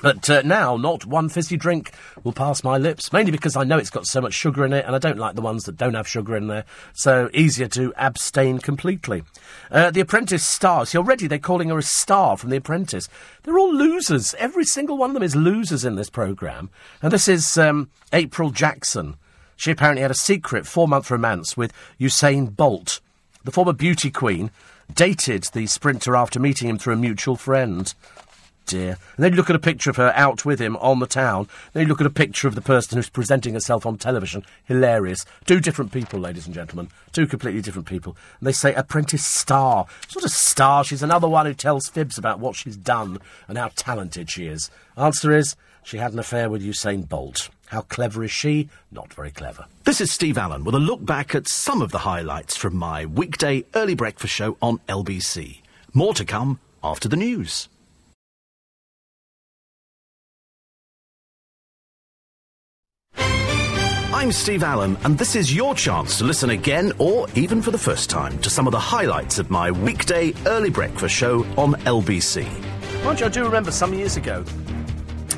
But uh, now, not one fizzy drink will pass my lips, mainly because I know it's got so much sugar in it, and I don't like the ones that don't have sugar in there, so easier to abstain completely. Uh, the Apprentice star. See, already they're calling her a star from The Apprentice. They're all losers. Every single one of them is losers in this programme. And this is um, April Jackson. She apparently had a secret four-month romance with Usain Bolt. The former beauty queen dated the sprinter after meeting him through a mutual friend. Dear. And they'd look at a picture of her out with him on the town. They'd look at a picture of the person who's presenting herself on television. Hilarious. Two different people, ladies and gentlemen. Two completely different people. And they say, Apprentice star. She's not a star. She's another one who tells fibs about what she's done and how talented she is. Answer is, she had an affair with Usain Bolt. How clever is she? Not very clever. This is Steve Allen with a look back at some of the highlights from my weekday early breakfast show on L B C. More to come after the news. I'm Steve Allen, and this is your chance to listen again, or even for the first time, to some of the highlights of my weekday early breakfast show on L B C. Mind you, I do remember some years ago,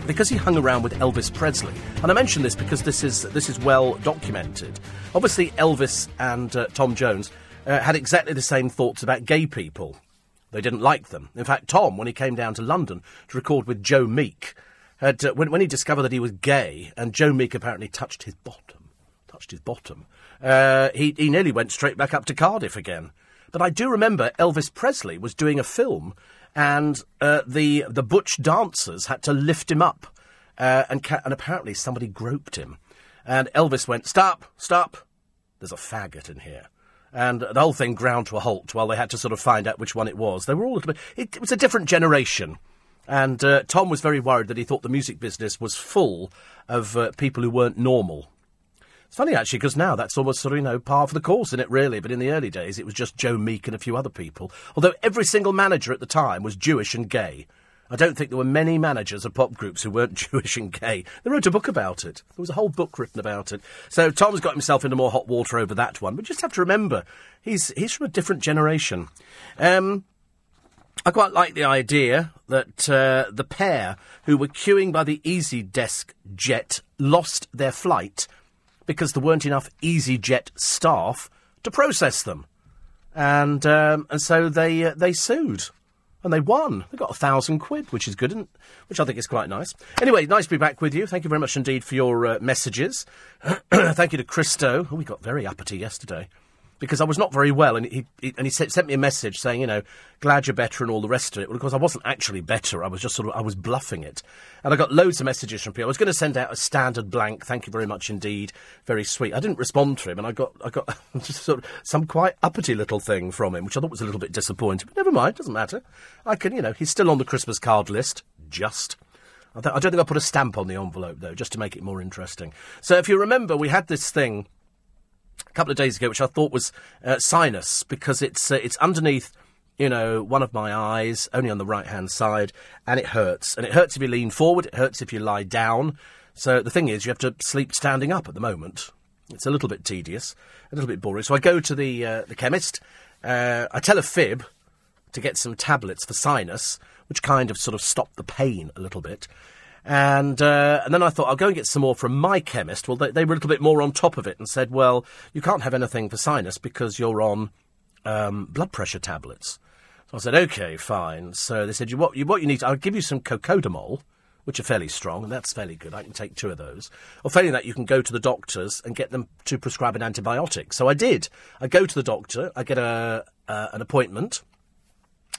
because he hung around with Elvis Presley, and I mention this because this is this is well documented. Obviously, Elvis and uh, Tom Jones uh, had exactly the same thoughts about gay people. They didn't like them. In fact, Tom, when he came down to London to record with Joe Meek, had uh, when, when he discovered that he was gay, and Joe Meek apparently touched his bottom, touched his bottom, uh, he, he nearly went straight back up to Cardiff again. But I do remember Elvis Presley was doing a film, and uh, the the butch dancers had to lift him up, uh, and, ca- and apparently somebody groped him. And Elvis went, stop, stop, there's a faggot in here. And the whole thing ground to a halt while they had to sort of find out which one it was. They were all a little bit... It, it was a different generation. And uh, Tom was very worried that he thought the music business was full of uh, people who weren't normal. It's funny, actually, because now that's almost sort of, you know, par for the course, isn't it, really? But in the early days, it was just Joe Meek and a few other people. Although every single manager at the time was Jewish and gay. I don't think there were many managers of pop groups who weren't Jewish and gay. They wrote a book about it. There was a whole book written about it. So Tom's got himself into more hot water over that one. But you just have to remember, he's he's from a different generation. Um... I quite like the idea that uh, the pair who were queuing by the EasyJet jet lost their flight because there weren't enough EasyJet staff to process them. And um, and so they uh, they sued. And they won. They got a thousand quid, which is good, and which I think is quite nice. Anyway, nice to be back with you. Thank you very much indeed for your uh, messages. Thank you to Christo. Oh, we got very uppity yesterday, because I was not very well, and he, he and he sent me a message saying, you know, glad you're better and all the rest of it. Well, of course, I wasn't actually better. I was just sort of, I was bluffing it. And I got loads of messages from people. I was going to send out a standard blank, thank you very much indeed, very sweet. I didn't respond to him, and I got I got just sort of some quite uppity little thing from him, which I thought was a little bit disappointing. But never mind, doesn't matter. I can, you know, he's still on the Christmas card list, just... I don't think I put a stamp on the envelope, though, just to make it more interesting. So if you remember, we had this thing couple of days ago, which I thought was uh, sinus, because it's uh, it's underneath, you know, one of my eyes, only on the right-hand side, and it hurts. And it hurts if you lean forward, it hurts if you lie down. So the thing is, you have to sleep standing up at the moment. It's a little bit tedious, a little bit boring. So I go to the uh, the chemist, uh, I tell a fib to get some tablets for sinus, which kind of sort of stopped the pain a little bit. And uh, and then I thought, I'll go and get some more from my chemist. Well, they, they were a little bit more on top of it and said, well, you can't have anything for sinus because you're on um, blood pressure tablets. So I said, OK, fine. So they said, you, what, you, what you need, I'll give you some cocodamol, which are fairly strong, and that's fairly good. I can take two of those. Or failing that, you can go to the doctors and get them to prescribe an antibiotic. So I did. I go to the doctor. I get a uh, an appointment,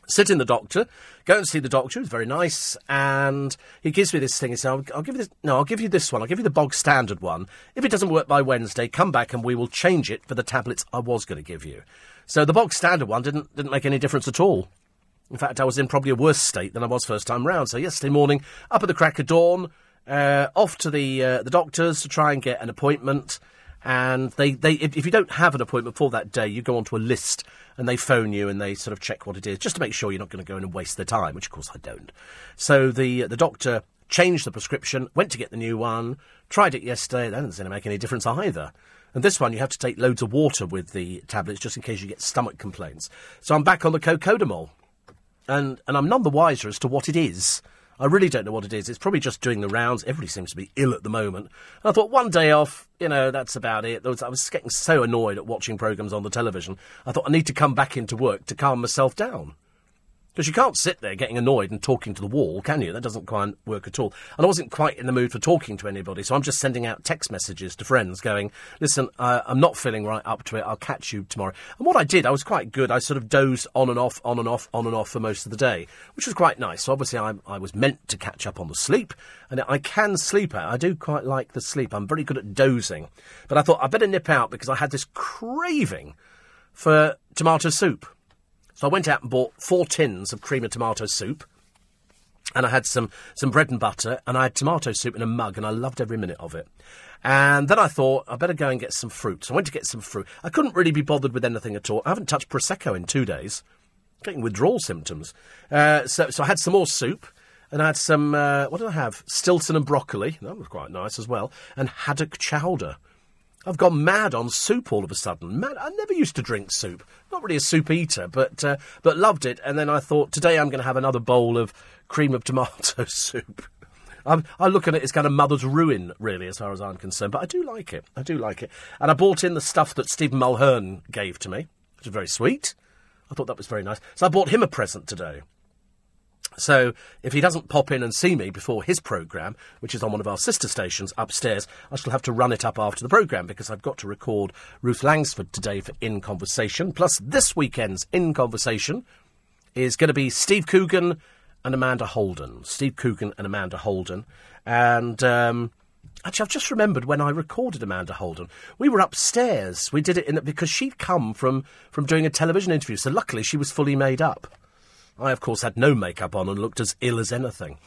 sit in the doctor, go and see the doctor. He's very nice. And he gives me this thing. He said, I'll, I'll give you this. No, I'll give you this one. I'll give you the bog standard one. If it doesn't work by Wednesday, come back and we will change it for the tablets I was going to give you. So the bog standard one didn't didn't make any difference at all. In fact, I was in probably a worse state than I was first time round. So yesterday morning, up at the crack of dawn, uh, off to the uh, the doctors to try and get an appointment. And they, they if, if you don't have an appointment for that day, you go onto a list and they phone you and they sort of check what it is, just to make sure you're not going to go in and waste their time, which, of course, I don't. So the the doctor changed the prescription, went to get the new one, tried it yesterday. That doesn't make any difference either. And this one, you have to take loads of water with the tablets just in case you get stomach complaints. So I'm back on the cocodamol. And and I'm none the wiser as to what it is. I really don't know what it is. It's probably just doing the rounds. Everybody seems to be ill at the moment. And I thought, one day off, you know, that's about it. I was getting so annoyed at watching programmes on the television. I thought, I need to come back into work to calm myself down. Because you can't sit there getting annoyed and talking to the wall, can you? That doesn't quite work at all. And I wasn't quite in the mood for talking to anybody, so I'm just sending out text messages to friends going, listen, uh, I'm not feeling right up to it. I'll catch you tomorrow. And what I did, I was quite good. I sort of dozed on and off, on and off, on and off for most of the day, which was quite nice. So obviously I, I was meant to catch up on the sleep, and I can sleep out. I do quite like the sleep. I'm very good at dozing. But I thought I'd better nip out because I had this craving for tomato soup. So I went out and bought four tins of cream and tomato soup, and I had some, some bread and butter, and I had tomato soup in a mug, and I loved every minute of it. And then I thought, I better go and get some fruit. So I went to get some fruit. I couldn't really be bothered with anything at all. I haven't touched Prosecco in two days. I'm getting withdrawal symptoms. Uh, so, so I had some more soup, and I had some, uh, what did I have? Stilton and broccoli. That was quite nice as well. And haddock chowder. I've gone mad on soup all of a sudden. Mad. I never used to drink soup. Not really a soup eater, but uh, but loved it. And then I thought, today I'm going to have another bowl of cream of tomato soup. I'm, I look at it as kind of mother's ruin, really, as far as I'm concerned. But I do like it. I do like it. And I bought in the stuff that Stephen Mulhern gave to me, which was very sweet. I thought that was very nice. So I bought him a present today. So if he doesn't pop in and see me before his programme, which is on one of our sister stations upstairs, I shall have to run it up after the programme because I've got to record Ruth Langsford today for In Conversation. Plus, this weekend's In Conversation is going to be Steve Coogan and Amanda Holden. Steve Coogan and Amanda Holden. And um, actually, I've just remembered when I recorded Amanda Holden. We were upstairs. We did it in the, because she'd come from, from doing a television interview. So luckily, she was fully made up. I, of course, had no makeup on and looked as ill as anything.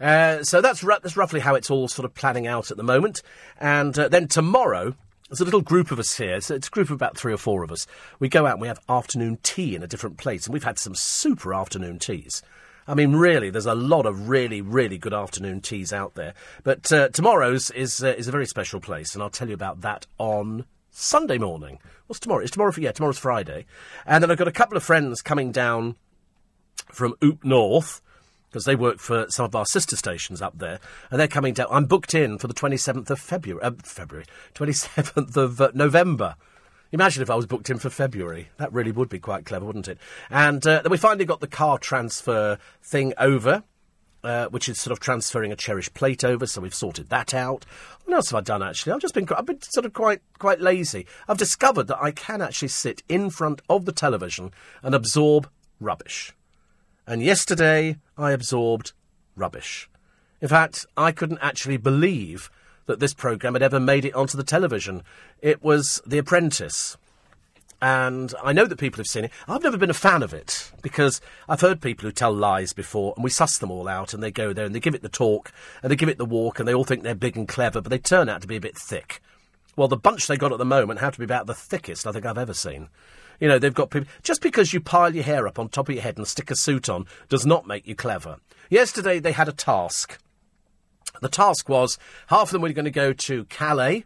Uh, so that's, r- that's roughly how it's all sort of planning out at the moment. And uh, then tomorrow, there's a little group of us here. So it's a group of about three or four of us. We go out and we have afternoon tea in a different place. And we've had some super afternoon teas. I mean, really, there's a lot of really, really good afternoon teas out there. But uh, tomorrow's is uh, is a very special place. And I'll tell you about that on Sunday morning. What's tomorrow? It's tomorrow for, yeah, tomorrow's Friday. And then I've got a couple of friends coming down from Oop North, because they work for some of our sister stations up there, and they're coming down. I'm booked in for the twenty-seventh of February, uh, February, twenty-seventh of uh, November. Imagine if I was booked in for February. That really would be quite clever, wouldn't it? And uh, then we finally got the car transfer thing over, uh, which is sort of transferring a cherished plate over, so we've sorted that out. What else have I done, actually? I've just been, I've been sort of quite, quite lazy. I've discovered that I can actually sit in front of the television and absorb rubbish. And yesterday, I absorbed rubbish. In fact, I couldn't actually believe that this programme had ever made it onto the television. It was The Apprentice. And I know that people have seen it. I've never been a fan of it, because I've heard people who tell lies before, and we suss them all out, and they go there, and they give it the talk, and they give it the walk, and they all think they're big and clever, but they turn out to be a bit thick. Well, the bunch they got at the moment have to be about the thickest I think I've ever seen. You know, they've got people... Just because you pile your hair up on top of your head and stick a suit on does not make you clever. Yesterday, they had a task. The task was half of them were going to go to Calais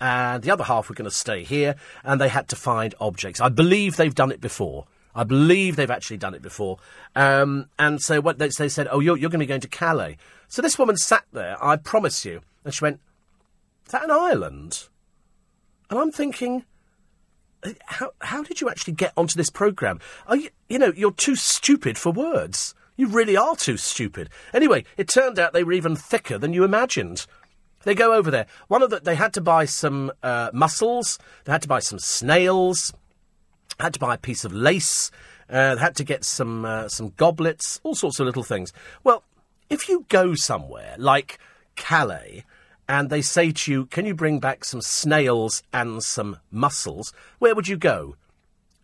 and the other half were going to stay here, and they had to find objects. I believe they've done it before. I believe they've actually done it before. Um, and so what they, they said, oh, you're, you're going to be going to Calais. So this woman sat there, I promise you. And she went, is that an island? And I'm thinking... How how did you actually get onto this programme? Are you, you know, you're too stupid for words. You really are too stupid. Anyway, it turned out they were even thicker than you imagined. They go over there. One of the, they had to buy some uh, mussels. They had to buy some snails. Had to buy a piece of lace. Uh, they had to get some uh, some goblets. All sorts of little things. Well, if you go somewhere like Calais, and they say to you, can you bring back some snails and some mussels? Where would you go?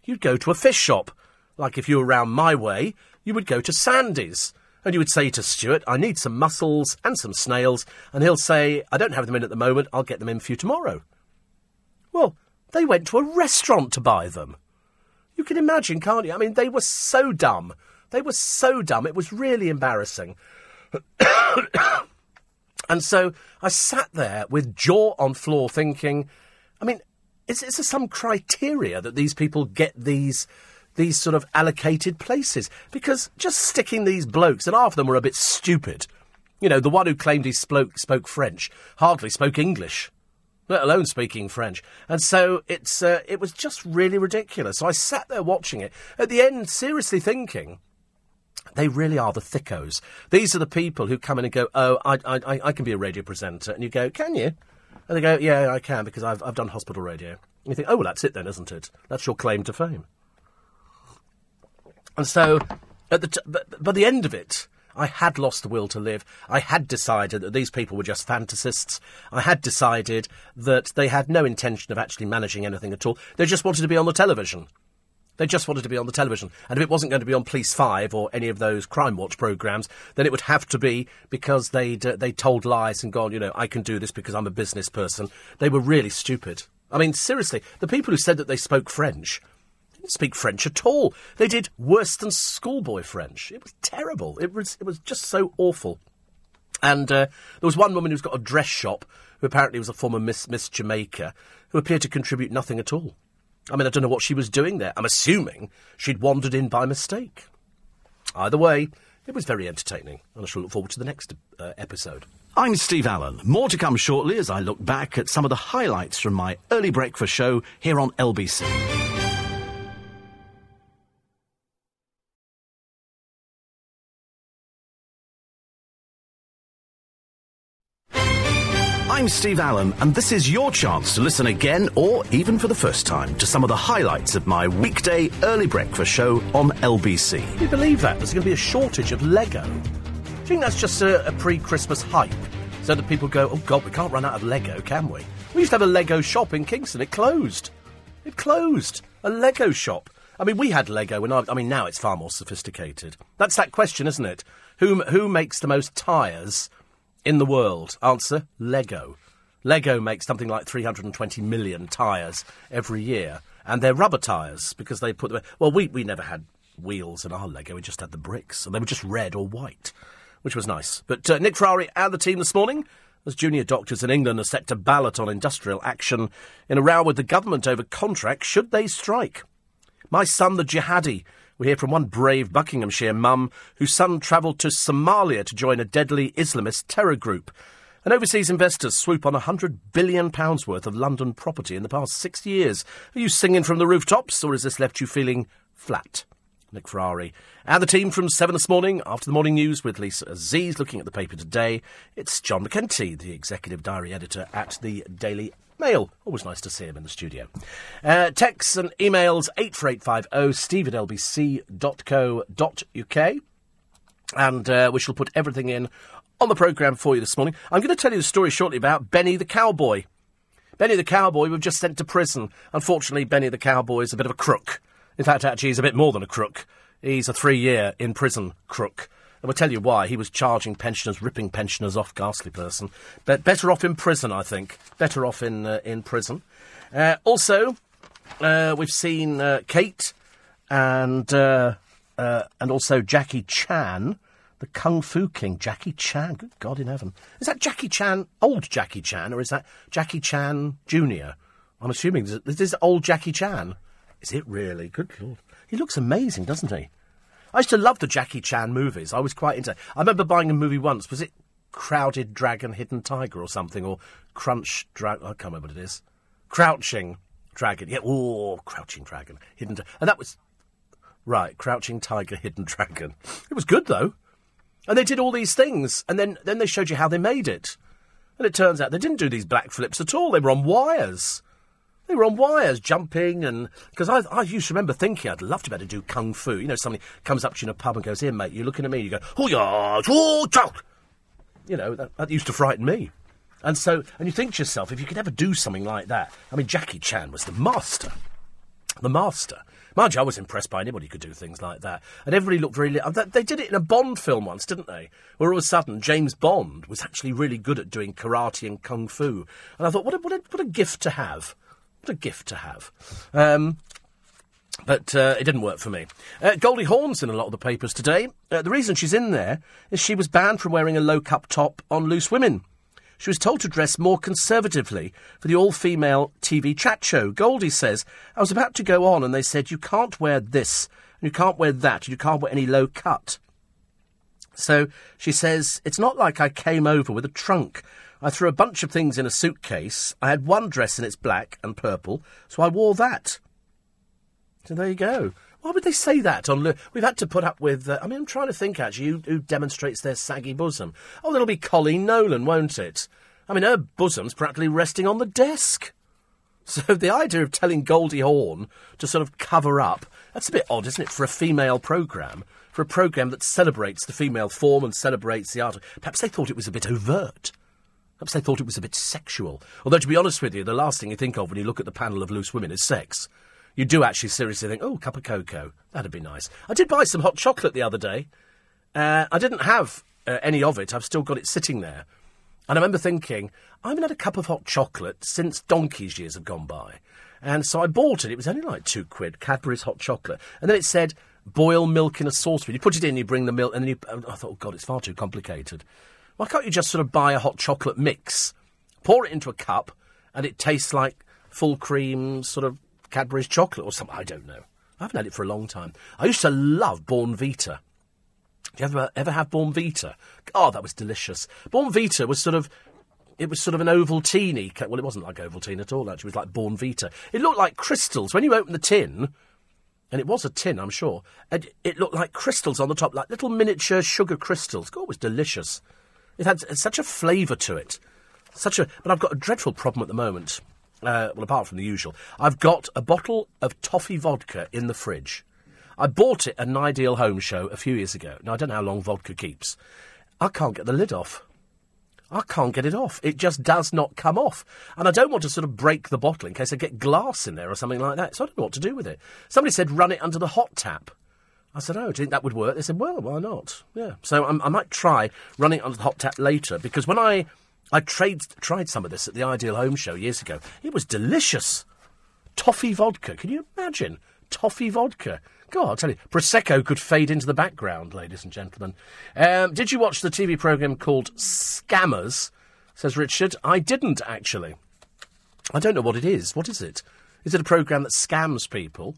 You'd go to a fish shop. Like if you were round my way, you would go to Sandy's. And you would say to Stuart, I need some mussels and some snails. And he'll say, I don't have them in at the moment, I'll get them in for you tomorrow. Well, they went to a restaurant to buy them. You can imagine, can't you? I mean, they were so dumb. They were so dumb. It was really embarrassing. And so I sat there with jaw on floor thinking, I mean, is, is there some criteria that these people get these these sort of allocated places? Because just sticking these blokes, and half of them were a bit stupid. You know, the one who claimed he spoke, spoke French hardly spoke English, let alone speaking French. And so it's uh, it was just really ridiculous. So I sat there watching it. At the end, seriously thinking... They really are the thickos. These are the people who come in and go, oh, I, I, I can be a radio presenter. And you go, can you? And they go, yeah, I can, because I've, I've done hospital radio. And you think, oh, well, that's it then, isn't it? That's your claim to fame. And so, at the t- but, by the end of it, I had lost the will to live. I had decided that these people were just fantasists. I had decided that they had no intention of actually managing anything at all. They just wanted to be on the television. They just wanted to be on the television. And if it wasn't going to be on Police five or any of those Crime Watch programmes, then it would have to be because they'd, uh, they told lies and gone, you know, I can do this because I'm a business person. They were really stupid. I mean, seriously, the people who said that they spoke French didn't speak French at all. They did worse than schoolboy French. It was terrible. It was, it was just so awful. And uh, there was one woman who's got a dress shop, who apparently was a former Miss, Miss Jamaica, who appeared to contribute nothing at all. I mean, I don't know what she was doing there. I'm assuming she'd wandered in by mistake. Either way, it was very entertaining, and I shall look forward to the next uh, episode. I'm Steve Allen. More to come shortly as I look back at some of the highlights from my early breakfast show here on L B C. I'm Steve Allen, and this is your chance to listen again, or even for the first time, to some of the highlights of my weekday early breakfast show on L B C. Can you believe that? There's going to be a shortage of Lego. Do you think that's just a, a pre-Christmas hype? So that people go, oh, God, we can't run out of Lego, can we? We used to have a Lego shop in Kingston. It closed. It closed. A Lego shop. I mean, we had Lego, and I, I mean, now it's far more sophisticated. That's that question, isn't it? Who, who makes the most tyres in the world? Answer, Lego. Lego makes something like three hundred twenty million tyres every year. And they're rubber tyres because they put them... Well, we, we never had wheels in our Lego. We just had the bricks. And they were just red or white, which was nice. But uh, Nick Ferrari and the team this morning, as junior doctors in England are set to ballot on industrial action in a row with the government over contracts, should they strike. My son, the jihadi. We hear from one brave Buckinghamshire mum whose son travelled to Somalia to join a deadly Islamist terror group. And overseas investors swoop on one hundred billion pounds worth of London property in the past six years. Are you singing from the rooftops, or has this left you feeling flat? Nick Ferrari. And the team from seven this morning, after the morning news with Lisa Aziz, looking at the paper today. It's John McEntee, the executive diary editor at the Daily Mail. Always nice to see him in the studio. Uh, texts and emails, eight four eight five oh, steve at l b c dot co dot u k. And uh, we shall put everything in on the programme for you this morning. I'm going to tell you the story shortly about Benny the Cowboy. Benny the Cowboy, we've just sent to prison. Unfortunately, Benny the Cowboy is a bit of a crook. In fact, actually, he's a bit more than a crook. He's a three-year in prison crook. And we'll tell you why. He was charging pensioners, ripping pensioners off, ghastly person. But better off in prison, I think. Better off in, uh, in prison. Uh, also, uh, we've seen uh, Kate and, uh, uh, and also Jackie Chan, the Kung Fu King. Jackie Chan, good God in heaven. Is that Jackie Chan, old Jackie Chan, or is that Jackie Chan Junior? I'm assuming this, this is old Jackie Chan. Is it really? Good Lord. He looks amazing, doesn't he? I used to love the Jackie Chan movies. I was quite into it. I remember buying a movie once. Was it Crowded Dragon, Hidden Tiger or something? Or Crunch Dragon? I can't remember what it is. Crouching Dragon. Yeah, oh, Crouching Dragon, Hidden Tiger. And that was... Right, Crouching Tiger, Hidden Dragon. It was good, though. And they did all these things. And then, then they showed you how they made it. And it turns out they didn't do these black flips at all. They were on wires. They were on wires, jumping, and... Because I, I used to remember thinking I'd love to be able to do kung fu. You know, somebody comes up to you in a pub and goes, "Here, mate, you're looking at me." You go, "Oh, yeah, oh, chow." You know, that, that used to frighten me. And so... And you think to yourself, if you could ever do something like that... I mean, Jackie Chan was the master. The master. Mind you, I was impressed by anybody who could do things like that. And everybody looked really... They did it in a Bond film once, didn't they? Where all of a sudden, James Bond was actually really good at doing karate and kung fu. And I thought, what a, what a, what a gift to have. What a gift to have. Um, but uh, it didn't work for me. Uh, Goldie Hawn's in a lot of the papers today. Uh, the reason she's in there is she was banned from wearing a low-cup top on Loose Women. She was told to dress more conservatively for the all-female T V chat show. Goldie says, "I was about to go on and they said, you can't wear this, and you can't wear that, and you can't wear any low cut." So she says, "It's not like I came over with a trunk. I threw a bunch of things in a suitcase. I had one dress and it's black and purple, so I wore that." So there you go. Why would they say that? On Lo- We've had to put up with... Uh, I mean, I'm trying to think, actually, who, who demonstrates their saggy bosom. Oh, it'll be Colleen Nolan, won't it? I mean, her bosom's practically resting on the desk. So the idea of telling Goldie Hawn to sort of cover up, that's a bit odd, isn't it, for a female programme? For a programme that celebrates the female form and celebrates the art of... Perhaps they thought it was a bit overt. Perhaps they thought it was a bit sexual. Although, to be honest with you, the last thing you think of when you look at the panel of Loose Women is sex. You do actually seriously think, oh, cup of cocoa. That'd be nice. I did buy some hot chocolate the other day. Uh, I didn't have uh, any of it. I've still got it sitting there. And I remember thinking, I haven't had a cup of hot chocolate since donkey's years have gone by. And so I bought it. It was only like two quid, Cadbury's hot chocolate. And then it said, boil milk in a saucepan. You put it in, you bring the milk, and then you... I thought, oh, God, it's far too complicated. Why can't you just sort of buy a hot chocolate mix, pour it into a cup, and it tastes like full cream sort of Cadbury's chocolate or something? I don't know. I haven't had it for a long time. I used to love Bournvita. Do you ever, ever have Bournvita? Oh, that was delicious. Bournvita was sort of... It was sort of an Ovaltine. Well, it wasn't like Ovaltine at all, actually. It was like Bournvita. It looked like crystals. When you open the tin... And it was a tin, I'm sure. And it looked like crystals on the top, like little miniature sugar crystals. God, it was delicious. It had such a flavour to it. Such a... But I've got a dreadful problem at the moment. Uh, well, apart from the usual. I've got a bottle of toffee vodka in the fridge. I bought it at an Ideal Home show a few years ago. Now, I don't know how long vodka keeps. I can't get the lid off. I can't get it off. It just does not come off. And I don't want to sort of break the bottle in case I get glass in there or something like that. So I don't know what to do with it. Somebody said, run it under the hot tap. I said, oh, do you think that would work? They said, well, why not? Yeah. So um, I might try running it under the hot tap later, because when I, I tried, tried some of this at the Ideal Home show years ago, it was delicious. Toffee vodka. Can you imagine? Toffee vodka. God, I'll tell you, Prosecco could fade into the background, ladies and gentlemen. Um, did you watch the T V programme called Scammers, says Richard? I didn't, actually. I don't know what it is. What is it? Is it a programme that scams people?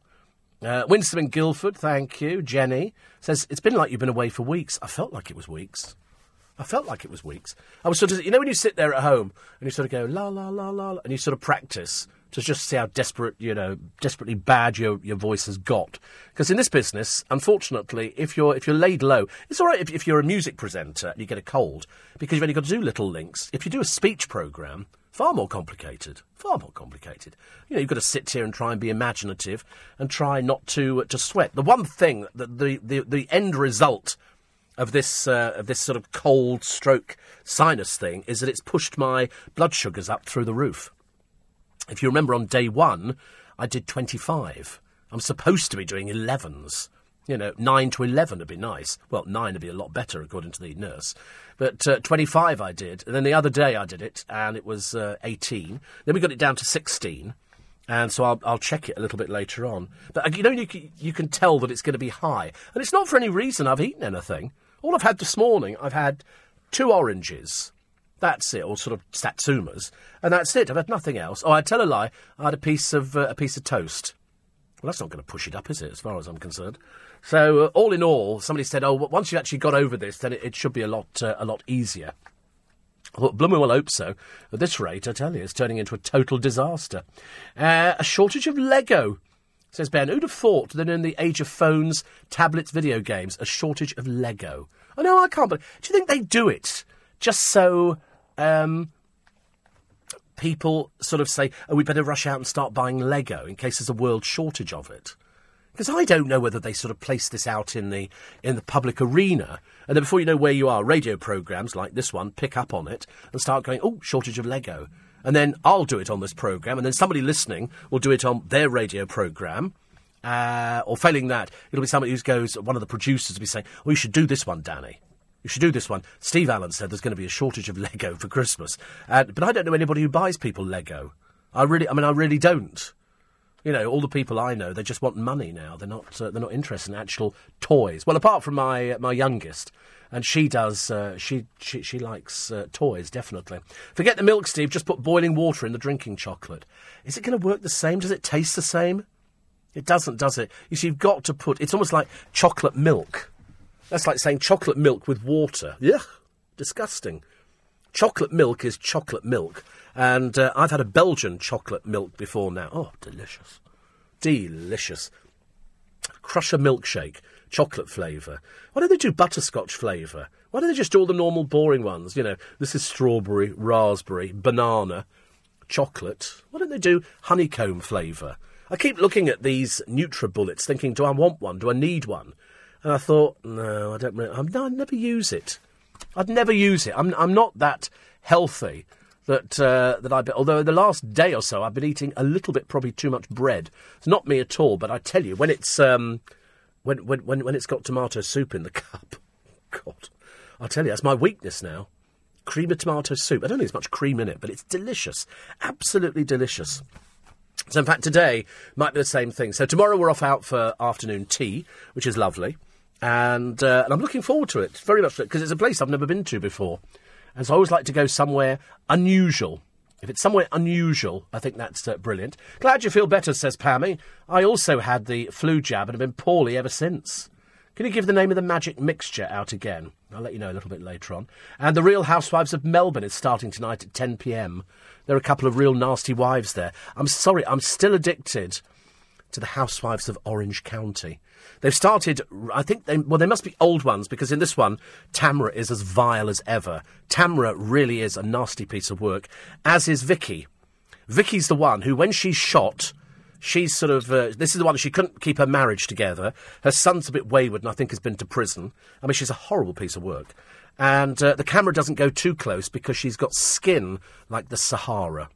Uh, Winston in Guildford, thank you. Jenny says, it's been like you've been away for weeks. I felt like it was weeks. I felt like it was weeks. I was sort of, you know when you sit there at home and you sort of go, la, la, la, la, and you sort of practice to just see how desperate, you know, desperately bad your, your voice has got. Because in this business, unfortunately, if you're if you're laid low, it's all right if, if you're a music presenter and you get a cold, because you've only got to do little links. If you do a speech programme, far more complicated, far more complicated. You know, you've got to sit here and try and be imaginative and try not to uh, to sweat. The one thing, that the, the, the end result of this, uh, of this sort of cold stroke sinus thing is that it's pushed my blood sugars up through the roof. If you remember on day one, I did twenty-five. I'm supposed to be doing elevens. You know, nine to eleven would be nice. Well, nine would be a lot better, according to the nurse. But uh, twenty-five I did. And then the other day I did it, and it was uh, eighteen. Then we got it down to sixteen. And so I'll, I'll check it a little bit later on. But, you know, you can, you can tell that it's going to be high. And it's not for any reason I've eaten anything. All I've had this morning, I've had two oranges. That's it, or sort of satsumas. And that's it. I've had nothing else. Oh, I tell a lie. I had a piece of, uh, a piece of toast. Well, that's not going to push it up, is it, as far as I'm concerned? So, uh, all in all, somebody said, oh, once you've actually got over this, then it, it should be a lot uh, a lot easier. Well, blooming well hope so. At this rate, I tell you, it's turning into a total disaster. Uh, a shortage of Lego, says Ben. Who'd have thought that in the age of phones, tablets, video games, a shortage of Lego? Oh, no, I can't. But do you think they do it just so um, people sort of say, oh, we better rush out and start buying Lego in case there's a world shortage of it? Because I don't know whether they sort of place this out in the in the public arena. And then before you know where you are, radio programmes like this one pick up on it and start going, oh, shortage of Lego. And then I'll do it on this programme. And then somebody listening will do it on their radio programme. Uh, or failing that, it'll be somebody who goes, one of the producers will be saying, oh, you should do this one, Danny. You should do this one. Steve Allen said there's going to be a shortage of Lego for Christmas. Uh, but I don't know anybody who buys people Lego. I really, I mean, I really don't. You know, all the people I know, they just want money now. They're not uh, they're not interested in actual toys. Well, apart from my uh, my youngest, and she does uh, she, she she likes uh, toys definitely. Forget the milk, Steve. Just put boiling water in the drinking chocolate. Is it going to work the same? Does it taste the same? It doesn't, does it? You see, you've got to put. It's almost like chocolate milk. That's like saying chocolate milk with water. Yeah, disgusting. Chocolate milk is chocolate milk. And uh, I've had a Belgian chocolate milk before now. Oh, delicious. Delicious. Crusher milkshake, chocolate flavour. Why don't they do butterscotch flavour? Why don't they just do all the normal boring ones? You know, this is strawberry, raspberry, banana, chocolate. Why don't they do honeycomb flavour? I keep looking at these Nutribullets thinking, do I want one? Do I need one? And I thought, no, I don't really. I'm, no, I'd never use it. I'd never use it. I'm, I'm not that healthy. That uh, that I although the last day or so I've been eating a little bit, probably too much bread. It's not me at all, but I tell you, when it's um, when when when when it's got tomato soup in the cup, God, I tell you, that's my weakness now. Cream of tomato soup. I don't think there's much cream in it, but it's delicious, absolutely delicious. So in fact, today might be the same thing. So tomorrow we're off out for afternoon tea, which is lovely, and uh, and I'm looking forward to it very much because it's a place I've never been to before. And so I always like to go somewhere unusual. If it's somewhere unusual, I think that's uh, brilliant. Glad you feel better, says Pammy. I also had the flu jab and have been poorly ever since. Can you give the name of the magic mixture out again? I'll let you know a little bit later on. And The Real Housewives of Melbourne is starting tonight at ten p m. There are a couple of real nasty wives there. I'm sorry, I'm still addicted to the Housewives of Orange County. They've started, I think, they, well, they must be old ones, because in this one, Tamra is as vile as ever. Tamra really is a nasty piece of work, as is Vicky. Vicky's the one who, when she's shot, she's sort of, uh, this is the one, she couldn't keep her marriage together. Her son's a bit wayward and I think has been to prison. I mean, she's a horrible piece of work. And uh, the camera doesn't go too close because she's got skin like the Sahara.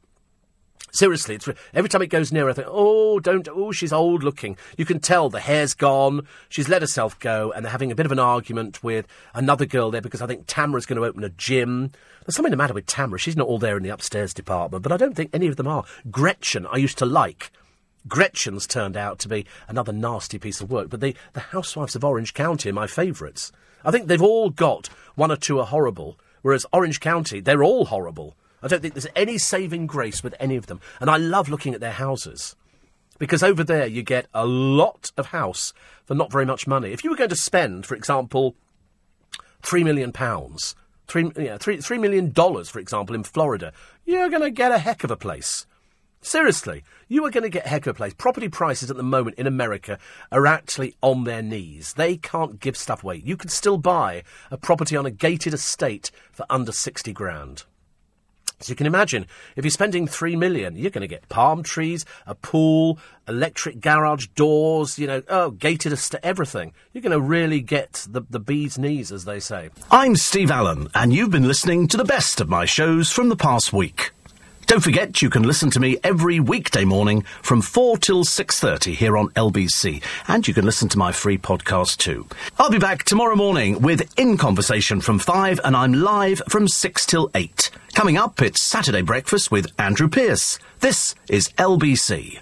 Seriously, it's, every time it goes near, I think, oh, don't, oh, she's old looking. You can tell the hair's gone, she's let herself go, and they're having a bit of an argument with another girl there because I think Tamra's going to open a gym. There's something the matter with Tamra. She's not all there in the upstairs department, but I don't think any of them are. Gretchen, I used to like. Gretchen's turned out to be another nasty piece of work, but the, the Housewives of Orange County are my favourites. I think they've all got one or two are horrible, whereas Orange County, they're all horrible. I don't think there's any saving grace with any of them. And I love looking at their houses. Because over there you get a lot of house for not very much money. If you were going to spend, for example, three million pounds, three, yeah, three, three million dollars, for example, in Florida, you're going to get a heck of a place. Seriously, you are going to get a heck of a place. Property prices at the moment in America are actually on their knees. They can't give stuff away. You can still buy a property on a gated estate for under sixty grand. So you can imagine, if you're spending three million, you're going to get palm trees, a pool, electric garage doors, you know, oh, gated estate, everything. You're going to really get the, the bee's knees, as they say. I'm Steve Allen, and you've been listening to the best of my shows from the past week. Don't forget, you can listen to me every weekday morning from four till six thirty here on L B C. And you can listen to my free podcast too. I'll be back tomorrow morning with In Conversation from five, and I'm live from six till eight. Coming up, it's Saturday Breakfast with Andrew Pearce. This is L B C.